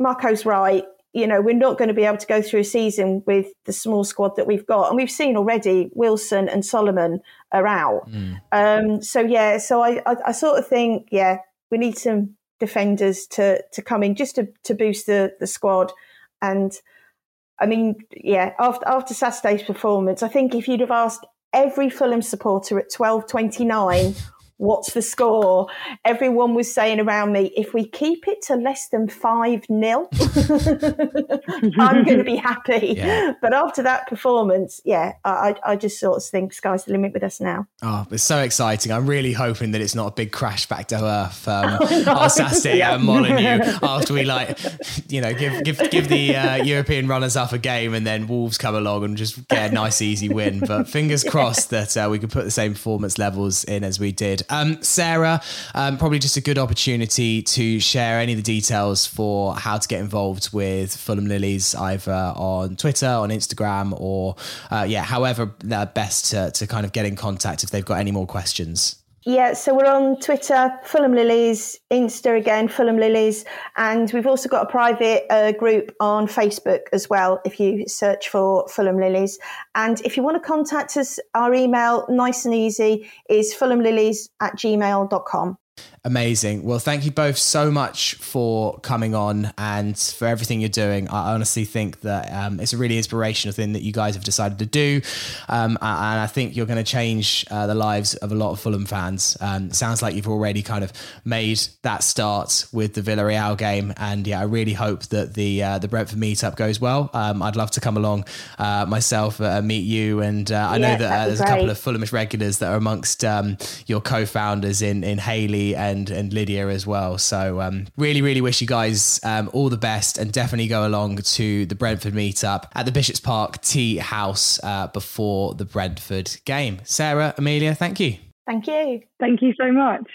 Marco's right. You know, we're not going to be able to go through a season with the small squad that we've got. And we've seen already Wilson and Solomon are out. So I sort of think, we need some defenders to come in just to boost the squad. And, I mean, after Saturday's performance, I think if you'd have asked every Fulham supporter at 12:29 what's the score? Everyone was saying around me, if we keep it to less than 5-0, I'm going to be happy. Yeah. But after that performance, I just sort of think sky's the limit with us now. Oh, it's so exciting. I'm really hoping that it's not a big crash back to earth on Saturday at Molineux after we give the European runners-up a game and then Wolves come along and just get a nice easy win. But fingers crossed that we can put the same performance levels in as we did. Sarah, probably just a good opportunity to share any of the details for how to get involved with Fulham Lilies, either on Twitter, on Instagram, or however best to kind of get in contact if they've got any more questions. Yeah, so we're on Twitter, Fulham Lilies, Insta again, Fulham Lilies, and we've also got a private group on Facebook as well if you search for Fulham Lilies. And if you want to contact us, our email, nice and easy, is fulhamlilies@gmail.com. Amazing. Well, thank you both so much for coming on and for everything you're doing. I honestly think that it's a really inspirational thing that you guys have decided to do. And I think you're going to change the lives of a lot of Fulham fans. Sounds like you've already kind of made that start with the Villarreal game. And I really hope that the Brentford meetup goes well. I'd love to come along myself and meet you. And I know that there's a couple of Fulhamish regulars that are amongst your co-founders in Hayley and Lydia as well. So really, really wish you guys all the best, and definitely go along to the Brentford meetup at the Bishop's Park Tea House before the Brentford game. Sarah, Amelia, thank you. Thank you. Thank you so much.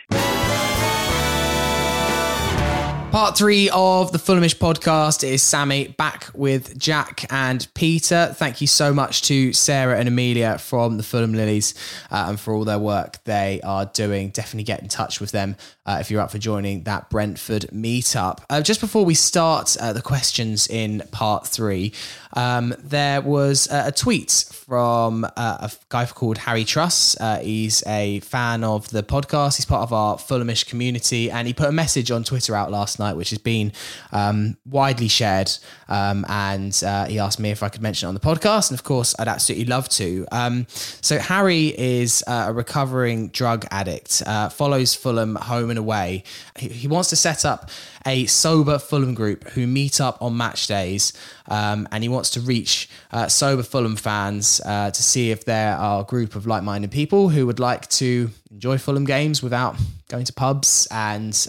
Part 3 of the Fulhamish podcast is Sammy back with Jack and Peter. Thank you so much to Sarah and Amelia from the Fulham Lilies and for all their work they are doing. Definitely get in touch with them if you're up for joining that Brentford meetup. Just before we start the questions in part 3, there was a tweet from a guy called Harry Truss. He's a fan of the podcast. He's part of our Fulhamish community, and he put a message on Twitter out last night, which has been widely shared. And he asked me if I could mention it on the podcast. And of course, I'd absolutely love to. So Harry is a recovering drug addict, follows Fulham home and away. He wants to set up a sober Fulham group who meet up on match days. And he wants to reach sober Fulham fans to see if there are a group of like-minded people who would like to enjoy Fulham games without going to pubs and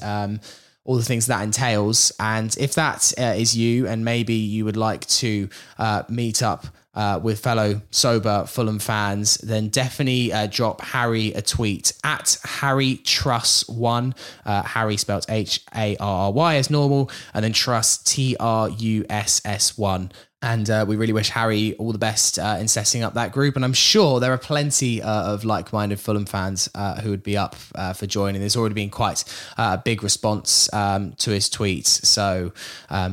all the things that entails. And if that is you, and maybe you would like to meet up with fellow sober Fulham fans, then definitely drop Harry a tweet at HarryTruss1. Harry spelled H-A-R-R-Y as normal, and then Truss T-R-U-S-S-1. And we really wish Harry all the best in setting up that group. And I'm sure there are plenty of like-minded Fulham fans who would be up for joining. There's already been quite a big response to his tweets. So,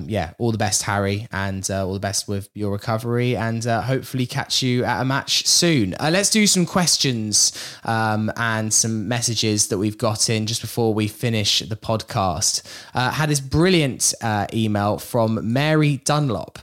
yeah, all the best, Harry, and all the best with your recovery, and hopefully catch you at a match soon. Let's do some questions and some messages that we've got in just before we finish the podcast. Had this brilliant email from Mary Dunlop.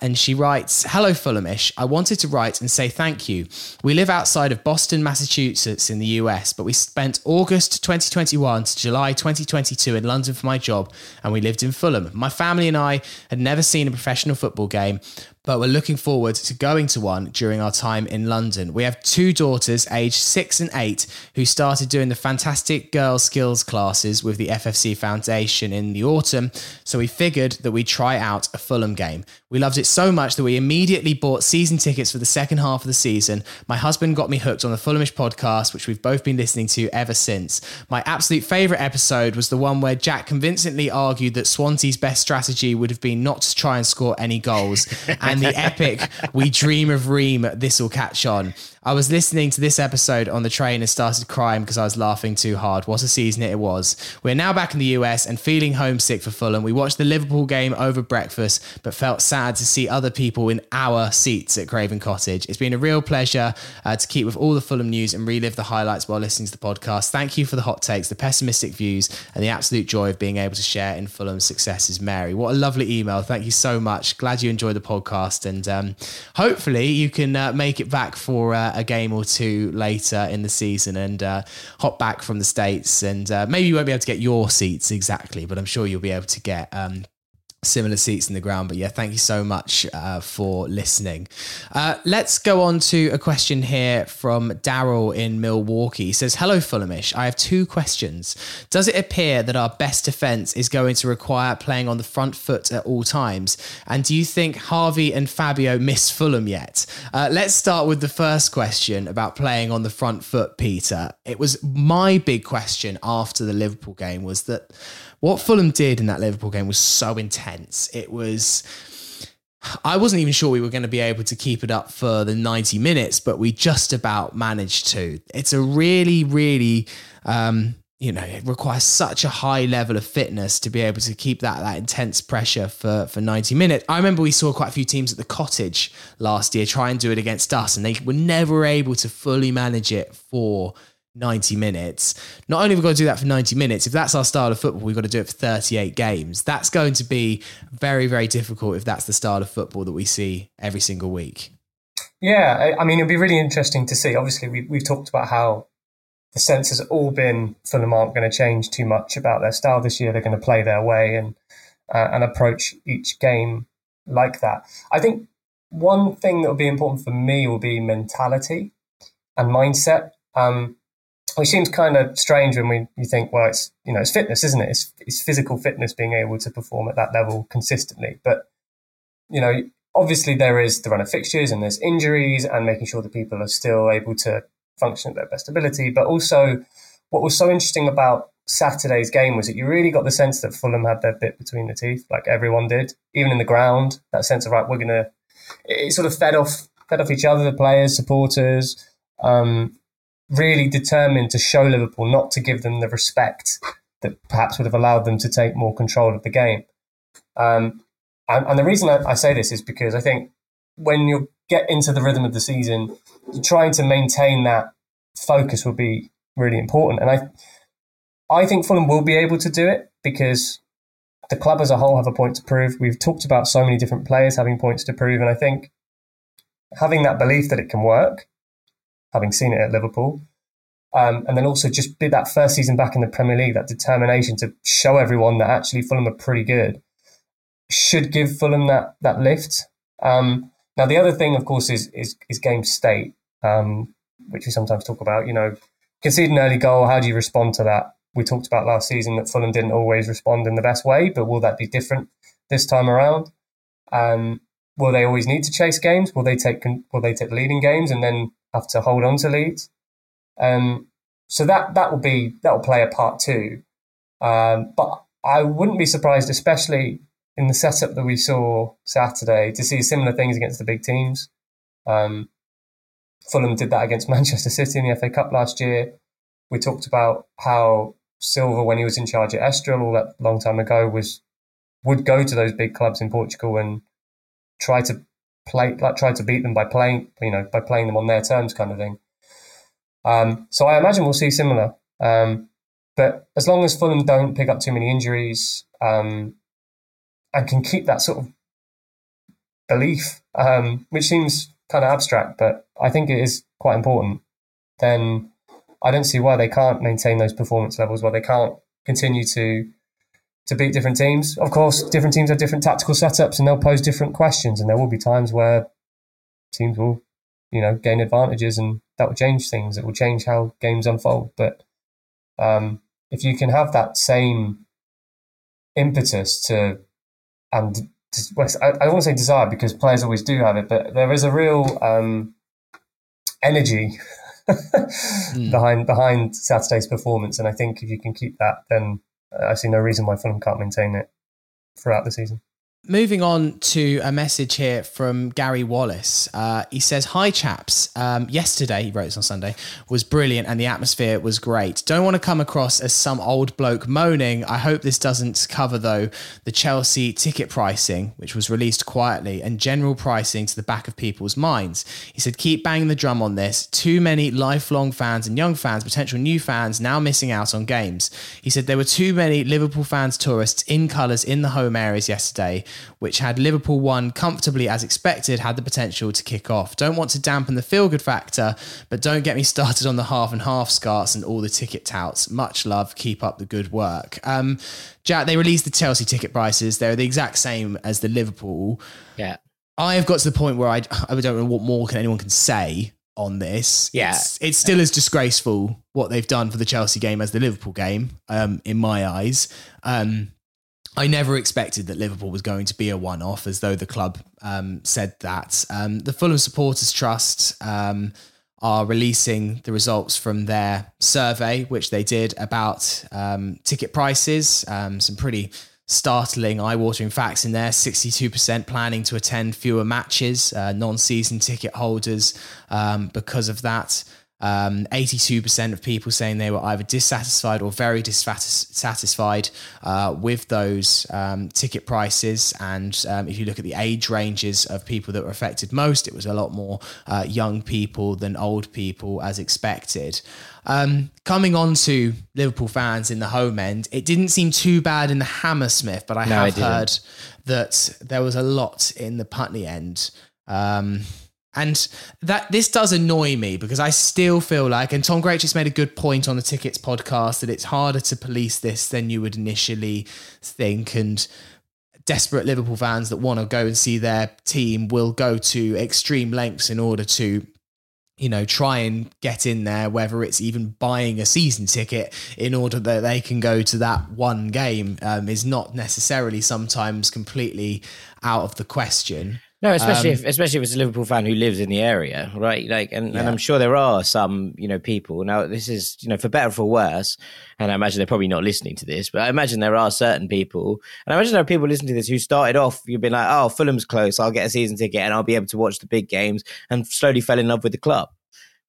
And she writes, "Hello, Fulhamish. I wanted to write and say thank you. We live outside of Boston, Massachusetts in the US, but we spent August 2021 to July 2022 in London for my job, and we lived in Fulham. My family and I had never seen a professional football game, but we're looking forward to going to one during our time in London. We have two daughters, aged 6 and 8, who started doing the fantastic girl skills classes with the FFC Foundation in the autumn, so we figured that we'd try out a Fulham game. We loved it so much that we immediately bought season tickets for the second half of the season. My husband got me hooked on the Fulhamish podcast, which we've both been listening to ever since. My absolute favourite episode was the one where Jack convincingly argued that Swansea's best strategy would have been not to try and score any goals, and the epic "We Dream of Ream, This'll Catch On." I was listening to this episode on the train and started crying because I was laughing too hard. What a season it was. We're now back in the US and feeling homesick for Fulham. We watched the Liverpool game over breakfast, but felt sad to see other people in our seats at Craven Cottage. It's been a real pleasure to keep with all the Fulham news and relive the highlights while listening to the podcast. Thank you for the hot takes, the pessimistic views, and the absolute joy of being able to share in Fulham's successes." Mary, what a lovely email. Thank you so much. Glad you enjoyed the podcast, and hopefully you can make it back for a game or two later in the season and hop back from the States, and maybe you won't be able to get your seats exactly, but I'm sure you'll be able to get similar seats in the ground. But yeah, thank you so much for listening. Let's go on to a question here from Daryl in Milwaukee. He says, "Hello, Fulhamish. I have two questions. Does it appear that our best defence is going to require playing on the front foot at all times? And do you think Harvey and Fabio miss Fulham yet?" Let's start with the first question about playing on the front foot, Peter. It was my big question after the Liverpool game, was that what Fulham did in that Liverpool game was so intense. It was, I wasn't even sure we were going to be able to keep it up for the 90 minutes, but we just about managed to. It's a really, really, it requires such a high level of fitness to be able to keep that intense pressure for 90 minutes. I remember we saw quite a few teams at the Cottage last year try and do it against us, and they were never able to fully manage it for 90 minutes. Not only have we got to do that for 90 minutes, if that's our style of football, we've got to do it for 38 games. That's going to be very, very difficult if that's the style of football that we see every single week. Yeah, I mean, it'll be really interesting to see. Obviously, we've talked about how the sense has all been Fulham aren't going to change too much about their style this year. They're going to play their way and approach each game like that. I think one thing that will be important for me will be mentality and mindset. Which seems kind of strange when you think, well, it's fitness, isn't it? It's physical fitness, being able to perform at that level consistently. But, obviously there is the run of fixtures and there's injuries and making sure that people are still able to function at their best ability. But also what was so interesting about Saturday's game was that you really got the sense that Fulham had their bit between the teeth, like everyone did, even in the ground, that sense of, right, it sort of fed off each other, the players, supporters, really determined to show Liverpool, not to give them the respect that perhaps would have allowed them to take more control of the game. And the reason I say this is because I think when you get into the rhythm of the season, trying to maintain that focus will be really important. And I think Fulham will be able to do it because the club as a whole have a point to prove. We've talked about so many different players having points to prove. And I think having that belief that it can work, having seen it at Liverpool. And then also just be that first season back in the Premier League, that determination to show everyone that actually Fulham are pretty good, should give Fulham that lift. Now, the other thing, of course, is game state, which we sometimes talk about. Concede an early goal, how do you respond to that? We talked about last season that Fulham didn't always respond in the best way, but will that be different this time around? Will they always need to chase games? Will they take leading games and then have to hold on to leads? So that will play a part too. But I wouldn't be surprised, especially in the setup that we saw Saturday, to see similar things against the big teams. Fulham did that against Manchester City in the FA Cup last year. We talked about how Silva, when he was in charge at Estoril all that long time ago, would go to those big clubs in Portugal and try to beat them by playing them on their terms, kind of thing. So I imagine we'll see similar. But as long as Fulham don't pick up too many injuries and can keep that sort of belief, which seems kind of abstract, but I think it is quite important, then I don't see why they can't maintain those performance levels, why they can't continue to beat different teams. Of course, different teams have different tactical setups and they'll pose different questions, and there will be times where teams will, gain advantages, and that will change things. It will change how games unfold. But if you can have that same impetus I won't say desire, because players always do have it, but there is a real energy behind Saturday's performance. And I think if you can keep that, then I see no reason why Fulham can't maintain it throughout the season. Moving on to a message here from Gary Wallace. He says, "Hi chaps, yesterday," he wrote this on Sunday, "was brilliant and the atmosphere was great. Don't want to come across as some old bloke moaning. I hope this doesn't cover though the Chelsea ticket pricing, which was released quietly, and general pricing to the back of people's minds." He said, "Keep banging the drum on this. Too many lifelong fans and young fans, potential new fans, now missing out on games." He said, "There were too many Liverpool fans, tourists in colours in the home areas yesterday, which had Liverpool won comfortably as expected, had the potential to kick off. Don't want to dampen the feel-good factor, but don't get me started on the half and half scarts and all the ticket touts. Much love. Keep up the good work." Jack, they released the Chelsea ticket prices. They're the exact same as the Liverpool. Yeah. I have got to the point where I don't know what more anyone can say on this. Yeah. It's still as disgraceful what they've done for the Chelsea game as the Liverpool game, in my eyes. I never expected that Liverpool was going to be a one-off, as though the club said that. The Fulham Supporters Trust are releasing the results from their survey, which they did about ticket prices. Some pretty startling, eye-watering facts in there. 62% planning to attend fewer matches, non-season ticket holders because of that. 82% of people saying they were either dissatisfied or very dissatisfied with those ticket prices. And if you look at the age ranges of people that were affected most, it was a lot more young people than old people, as expected. Coming on to Liverpool fans in the home end, it didn't seem too bad in the Hammersmith, but I heard that there was a lot in the Putney end. And that this does annoy me, because I still feel like, and Tom Great just made a good point on the Tickets podcast, that it's harder to police this than you would initially think. And desperate Liverpool fans that want to go and see their team will go to extreme lengths in order to, try and get in there, whether it's even buying a season ticket in order that they can go to that one game, is not necessarily sometimes completely out of the question. No, especially if it's a Liverpool fan who lives in the area, right? And I'm sure there are some, people. Now, this is, for better or for worse, and I imagine they're probably not listening to this, but I imagine there are certain people, and I imagine there are people listening to this who started off, you've been like, oh, Fulham's close, I'll get a season ticket and I'll be able to watch the big games, and slowly fell in love with the club,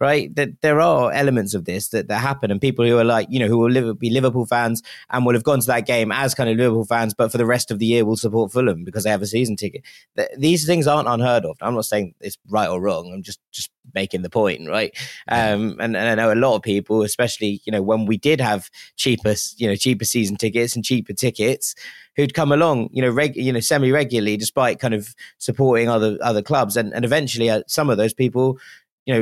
right? That there are elements of this that happen, and people who are like, who will be Liverpool fans and will have gone to that game as kind of Liverpool fans, but for the rest of the year will support Fulham because they have a season ticket. These things aren't unheard of. I'm not saying it's right or wrong. I'm just making the point, right? And I know a lot of people, especially, when we did have cheaper season tickets and cheaper tickets, who'd come along, semi-regularly, despite kind of supporting other clubs. And eventually some of those people,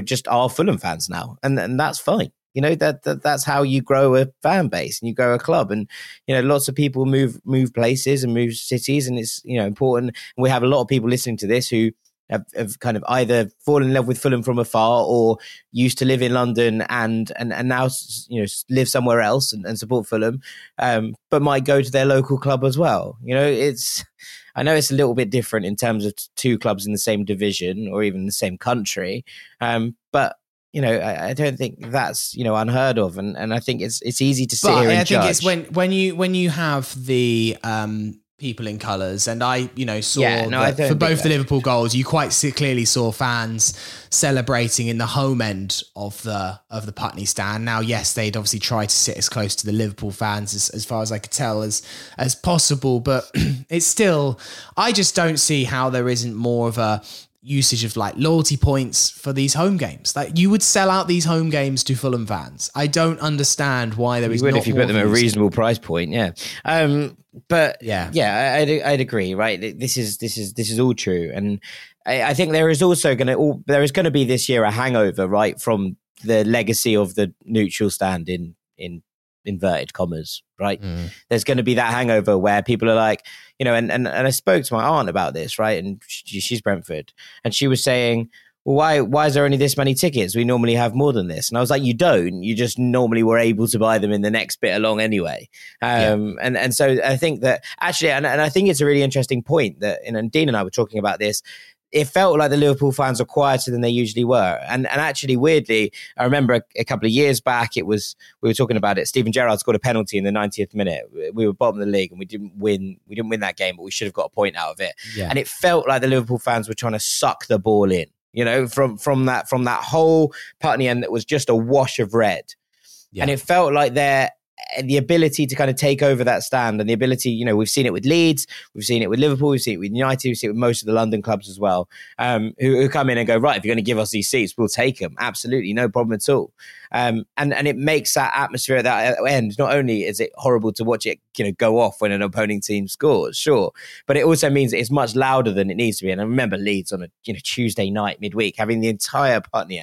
just are Fulham fans now. And that's fine. That's how you grow a fan base and you grow a club. And, lots of people move places and move cities, and it's, important. And we have a lot of people listening to this who have kind of either fallen in love with Fulham from afar, or used to live in London and now, live somewhere else and support Fulham, but might go to their local club as well. I know it's a little bit different in terms of two clubs in the same division or even the same country. But, I don't think that's, unheard of. And I think it's easy to sit here and judge. I think it's when you have the people in colours, and I, you know, saw for both the Liverpool goals, you quite clearly saw fans celebrating in the home end of the Putney stand. Now, yes, they'd obviously try to sit as close to the Liverpool fans as far as I could tell as possible, but it's still, I just don't see how there isn't more of a usage of like loyalty points for these home games. Like, you would sell out these home games to Fulham fans. I don't understand why there is not more. You would if you put them at a reasonable price point, yeah. I'd agree, right? This is all true, and I think there is also going to be this year a hangover, right, from the legacy of the neutral stand in inverted commas, right? Mm. There's going to be that hangover where people are like, you know, and I spoke to my aunt about this, right? And she's Brentford, and she was saying, well, why is there only this many tickets? We normally have more than this. And I was like, you don't. You just normally were able to buy them in the next bit along anyway. And so I think that actually, and I think it's a really interesting point that, and Dean and I were talking about this, it felt like the Liverpool fans were quieter than they usually were. And actually, weirdly, I remember a couple of years back, we were talking about it. Steven Gerrard scored a penalty in the 90th minute. We were bottom of the league and we didn't win that game, but we should have got a point out of it. Yeah. And it felt like the Liverpool fans were trying to suck the ball in, you know, from that whole Putney end that was just a wash of red. Yeah. And it felt like the ability to kind of take over that stand and the ability, you know, we've seen it with Leeds, we've seen it with Liverpool, we've seen it with United, we've seen it with most of the London clubs as well, who come in and go, right, if you're going to give us these seats, we'll take them. Absolutely, no problem at all. And it makes that atmosphere at that end, not only is it horrible to watch it, you know, go off when an opposing team scores, sure, but it also means it's much louder than it needs to be. And I remember Leeds on a, you know, Tuesday night midweek having the entire Putney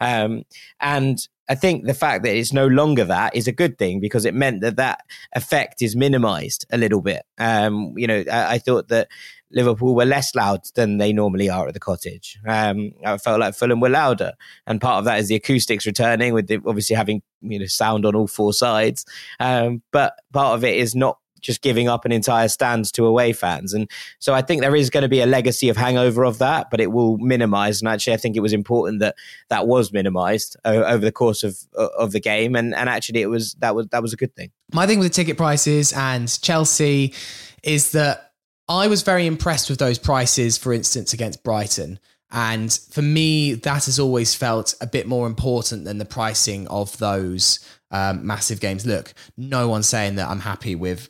end. And I think the fact that it's no longer that is a good thing, because it meant that effect is minimized a little bit. You know, I thought that Liverpool were less loud than they normally are at the Cottage. I felt like Fulham were louder, and part of that is the acoustics returning with obviously having, you know, sound on all four sides. But part of it is not just giving up an entire stand to away fans. And so I think there is going to be a legacy of hangover of that, but it will minimise. And actually, I think it was important that was minimised over the course of the game. And actually, that was a good thing. My thing with the ticket prices and Chelsea is that I was very impressed with those prices, for instance, against Brighton. And for me, that has always felt a bit more important than the pricing of those massive games. Look, no one's saying that I'm happy with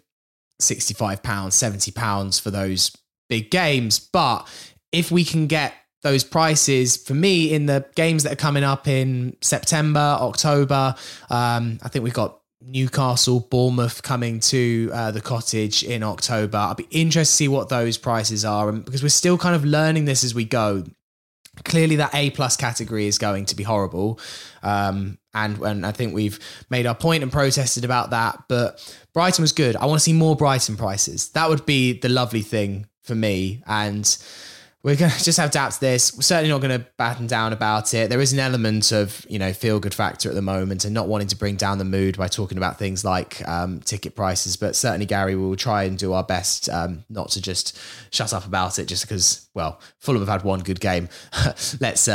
£65, £70 for those big games. But if we can get those prices, for me, in the games that are coming up in September, October, I think we've got Newcastle, Bournemouth coming to the Cottage in October. I'll be interested to see what those prices are, and because we're still kind of learning this as we go. Clearly that A+ category is going to be horrible. And I think we've made our point and protested about that, but Brighton was good. I want to see more Brighton prices. That would be the lovely thing for me. And we're going to just have to adapt to this. We're certainly not going to batten down about it. There is an element of, you know, feel good factor at the moment and not wanting to bring down the mood by talking about things like ticket prices. But certainly, Gary, we will try and do our best not to just shut up about it just because, well, Fulham have had one good game. Let's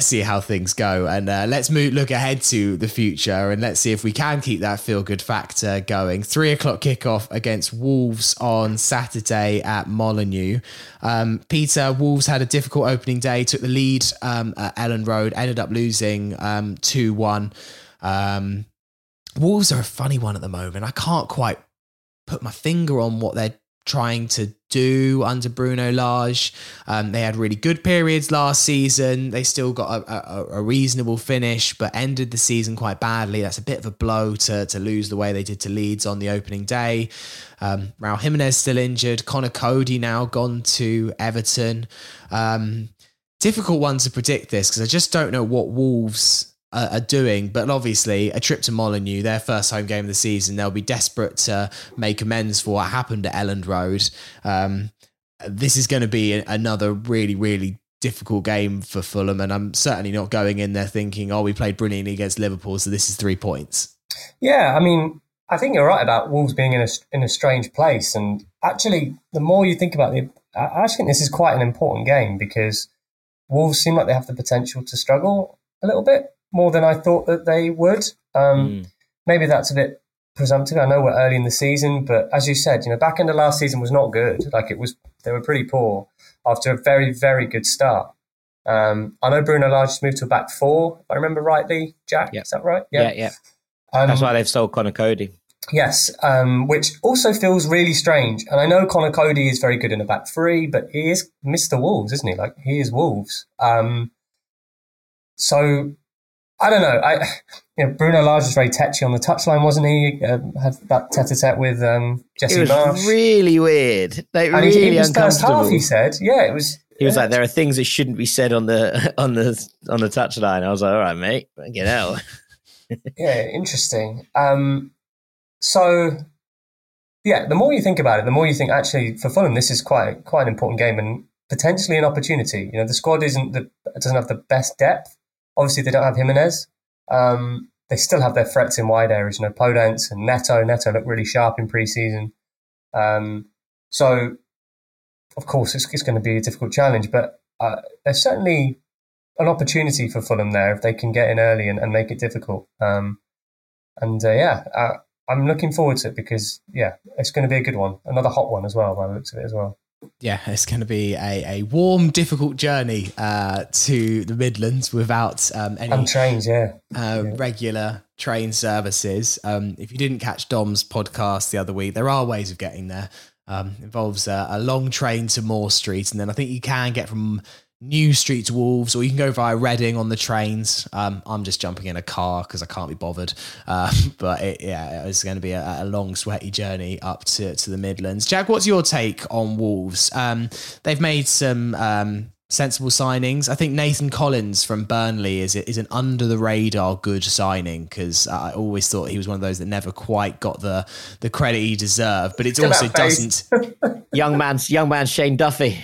see how things go, and let's look ahead to the future, and let's see if we can keep that feel good factor going. 3:00 kickoff against Wolves on Saturday at Molineux. Peter, Wolves had a difficult opening day, took the lead at Elland Road, ended up losing 2-1. Wolves are a funny one at the moment. I can't quite put my finger on what they're trying to do under Bruno Lage. They had really good periods last season. They still got a reasonable finish, but ended the season quite badly. That's a bit of a blow to lose the way they did to Leeds on the opening day. Raul Jimenez still injured. Connor Cody now gone to Everton. Difficult one to predict this, because I just don't know what Wolves are doing, but obviously a trip to Molineux, their first home game of the season, they'll be desperate to make amends for what happened at Elland Road. This is going to be another really, really difficult game for Fulham, and I'm certainly not going in there thinking, oh, we played brilliantly against Liverpool, so this is 3 points. Yeah, I mean, I think you're right about Wolves being in a strange place, and actually, the more you think about it, I actually think this is quite an important game, because Wolves seem like they have the potential to struggle a little bit more than I thought that they would. Maybe that's a bit presumptive. I know we're early in the season, but as you said, you know, back end of last season was not good. Like, it was, they were pretty poor after a very, very good start. I know Bruno Lage moved to a back four, if I remember rightly, Jack, is that right? Yeah. That's why they've sold Connor Cody. Yes, which also feels really strange. And I know Connor Cody is very good in a back three, but he is Mr. Wolves, isn't he? Like, he is Wolves. So, I don't know. You know, Bruno Lage was very tetchy on the touchline, wasn't he? Had that tete-a-tete with Jesse Marsh. It was really weird. Like, and really he was uncomfortable. First half, he said. Yeah, it was... He was like, "There are things that shouldn't be said on the touchline." I was like, "All right, mate, get out." Yeah, interesting. So, yeah, the more you think about it, the more you think actually for Fulham, this is quite an important game and potentially an opportunity. You know, the squad doesn't have the best depth. Obviously, they don't have Jimenez. They still have their threats in wide areas. You know, Podence and Neto. Neto looked really sharp in pre-season. So. Of course, it's going to be a difficult challenge, but there's certainly an opportunity for Fulham there if they can get in early and make it difficult. I'm looking forward to it because, yeah, it's going to be a good one. Another hot one as well by the looks of it as well. Yeah, it's going to be a warm, difficult journey to the Midlands without any trains, regular train services. If you didn't catch Dom's podcast the other week, there are ways of getting there. Involves a long train to Moore Street, and then I think you can get from New Street to Wolves, or you can go via Reading on the trains. I'm just jumping in a car because I can't be bothered. It's going to be a long, sweaty journey up to the Midlands. Jack, what's your take on Wolves? They've made some sensible signings. I think Nathan Collins from Burnley is an under the radar good signing because I always thought he was one of those that never quite got the credit he deserved. But it also doesn't. young man Shane Duffy.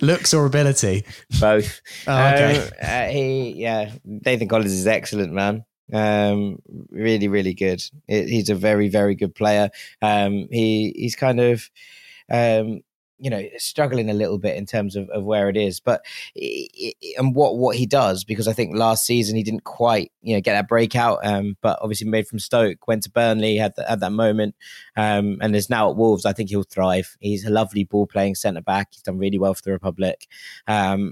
Looks or ability, both. Oh, okay. Nathan Collins is excellent, man. Really, really good. He's a very, very good player. He's kind of. You know, struggling a little bit in terms of where it is, but and what he does, because I think last season he didn't quite, you know, get that breakout, but obviously made from Stoke, went to Burnley, had that moment, and is now at Wolves. I think he'll thrive. He's a lovely ball playing centre back. He's done really well for the Republic, I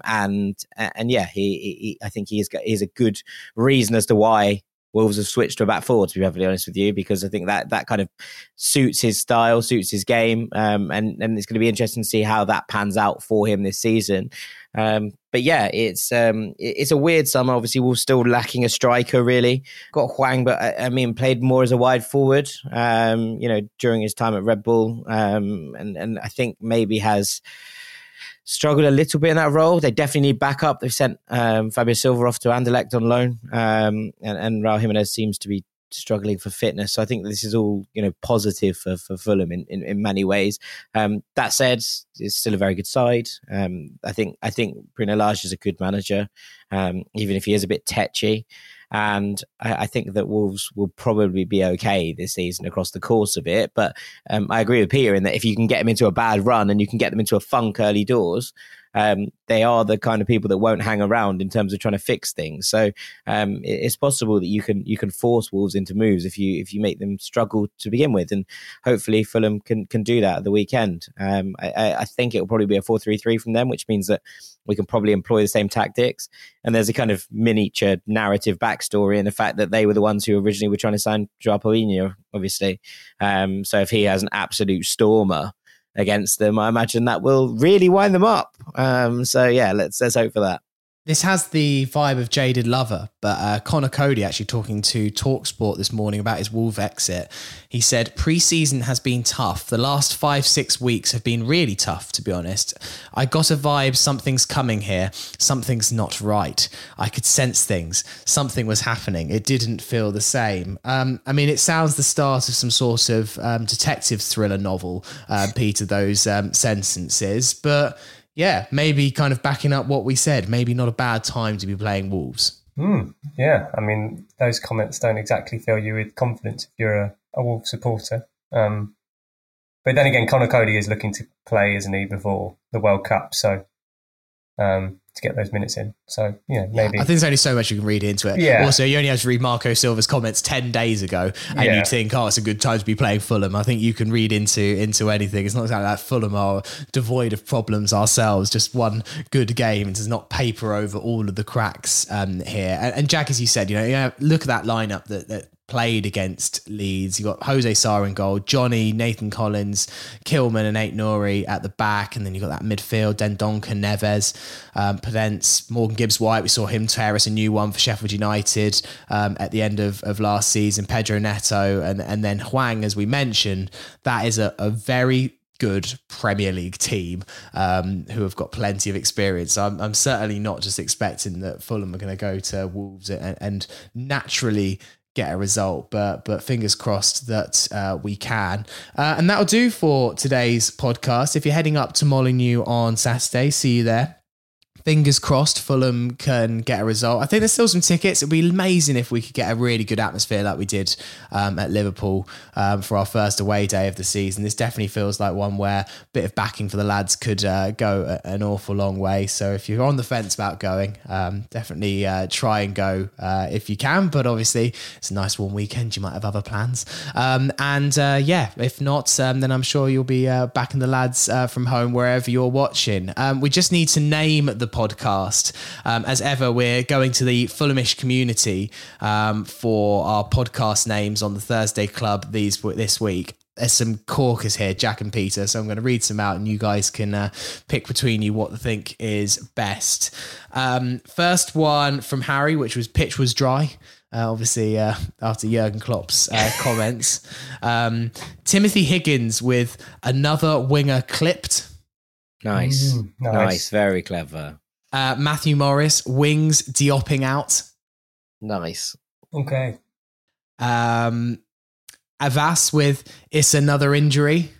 think he's a good reason as to why Wolves have switched to a back four, to be perfectly honest with you, because I think that kind of suits his style, suits his game. And it's going to be interesting to see how that pans out for him this season. It's a weird summer. Obviously, we're still lacking a striker, really. Got Hwang, but played more as a wide forward, during his time at Red Bull. And I think maybe has struggled a little bit in that role. They definitely need backup. They've sent Fabio Silva off to Anderlecht on loan, and Raul Jimenez seems to be struggling for fitness. So I think this is all, you know, positive for Fulham in many ways. That said, it's still a very good side. I think Bruno Lage is a good manager, even if he is a bit tetchy. And I think that Wolves will probably be okay this season across the course of it. But I agree with Peter in that if you can get them into a bad run and you can get them into a funk early doors, they are the kind of people that won't hang around in terms of trying to fix things. So it's possible that you can force Wolves into moves if you make them struggle to begin with. And hopefully Fulham can do that at the weekend. I think it will probably be a 4-3-3 from them, which means that we can probably employ the same tactics. And there's a kind of miniature narrative backstory in the fact that they were the ones who originally were trying to sign Joao Paulinho, obviously. So if he has an absolute stormer against them, I imagine that will really wind them up. Let's hope for that. This has the vibe of Jaded Lover, but Connor Cody actually talking to TalkSport this morning about his Wolves exit. He said, pre-season has been tough. The last 5-6 weeks have been really tough, to be honest. I got a vibe, something's coming here. Something's not right. I could sense things. Something was happening. It didn't feel the same. It sounds the start of some sort of detective thriller novel, Peter, those sentences, but... yeah, maybe kind of backing up what we said. Maybe not a bad time to be playing Wolves. Yeah, those comments don't exactly fill you with confidence if you're a Wolves supporter. But then again, Connor Cody is looking to play, isn't he, before the World Cup? So to get those minutes in. So, you know, maybe. Yeah, I think there's only so much you can read into it. Yeah. Also, you only have to read Marco Silva's comments 10 days ago and you'd think, oh, it's a good time to be playing Fulham. I think you can read into anything. It's not exactly like Fulham are devoid of problems ourselves. Just one good game and does not paper over all of the cracks here. And Jack, as you said, you know, look at that lineup that played against Leeds. You've got Jose Sarr in goal, Johnny, Nathan Collins, Kilman and Eight Nouri at the back, and then you've got that midfield, Dendoncker, Neves, Pedence, Morgan Gibbs-White. We saw him tear us a new one for Sheffield United at the end of last season, Pedro Neto, and then Hwang, as we mentioned. That is a very good Premier League team who have got plenty of experience. So I'm certainly not just expecting that Fulham are going to go to Wolves and naturally get a result, but fingers crossed that we can. And that'll do for today's podcast. If you're heading up to Molineux on Saturday, see you there. Fingers crossed Fulham can get a result. I think there's still some tickets. It'd be amazing if we could get a really good atmosphere like we did at Liverpool for our first away day of the season. This definitely feels like one where a bit of backing for the lads could go an awful long way. So if you're on the fence about going, definitely try and go if you can. But obviously it's a nice warm weekend. You might have other plans. If not, then I'm sure you'll be backing the lads from home wherever you're watching. We just need to name the podcast. As ever, we're going to the Fulhamish community for our podcast names on the Thursday Club this week. There's some corkers here, Jack and Peter, so I'm going to read some out and you guys can pick between you what you think is best. First one from Harry, which was Pitch Was Dry. Obviously, after Jurgen Klopp's comments. Timothy Higgins with Another Winger Clipped. Nice. Nice. Very clever. Matthew Morris, Wings Diopping Out. Nice. Okay. Avas with It's Another Injury.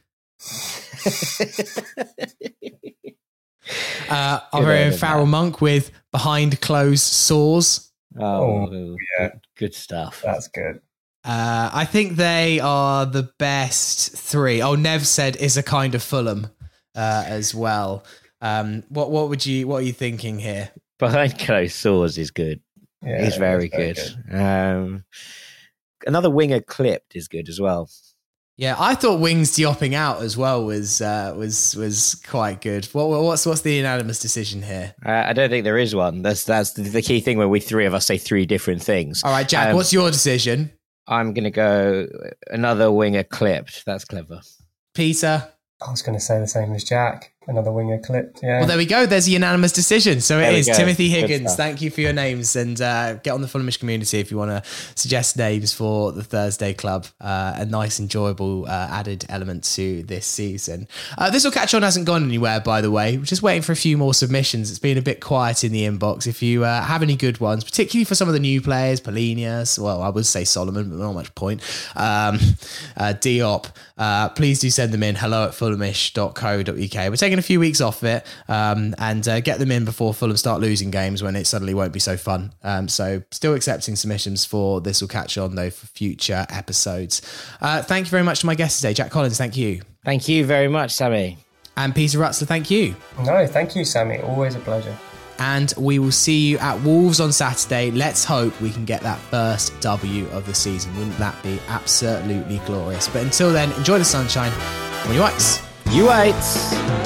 Farrell Monk with Behind Closed Sores. Oh yeah. Good stuff. That's good. I think they are the best three. Oh, Nev said Is a Kind of Fulham. As well, what are you thinking here? Behind Closed Sores is good. Yeah, it's very good. Another Winger Clipped is good as well. Yeah, I thought Wings Diopping Out as well was quite good. What's the unanimous decision here? I don't think there is one. That's the key thing where we three of us say three different things. All right, Jack, what's your decision? I'm gonna go Another Winger Clipped. That's clever, Peter. I was going to say the same as Jack. Another Winger Clipped. Yeah. Well, there we go. There's a unanimous decision. So it is Timothy Higgins. Thank you for your names, and get on the Fulhamish community if you want to suggest names for the Thursday Club. A nice, enjoyable added element to this season. This Will Catch On hasn't gone anywhere, by the way. We're just waiting for a few more submissions. It's been a bit quiet in the inbox. If you have any good ones, particularly for some of the new players, Polinius, well, I would say Solomon, but not much point. Diop, please do send them in. hello@fulhamish.co.uk. We're taking a few weeks off it and get them in before Fulham start losing games when it suddenly won't be so fun. So still accepting submissions for This Will Catch On though for future episodes. Thank you very much to my guest today, Jack Collins. Thank you. Thank you very much, Sammy. And Peter Rutzler, thank you. No, thank you, Sammy. Always a pleasure. And we will see you at Wolves on Saturday. Let's hope we can get that first W of the season. Wouldn't that be absolutely glorious? But until then, enjoy the sunshine on your whites. You whites.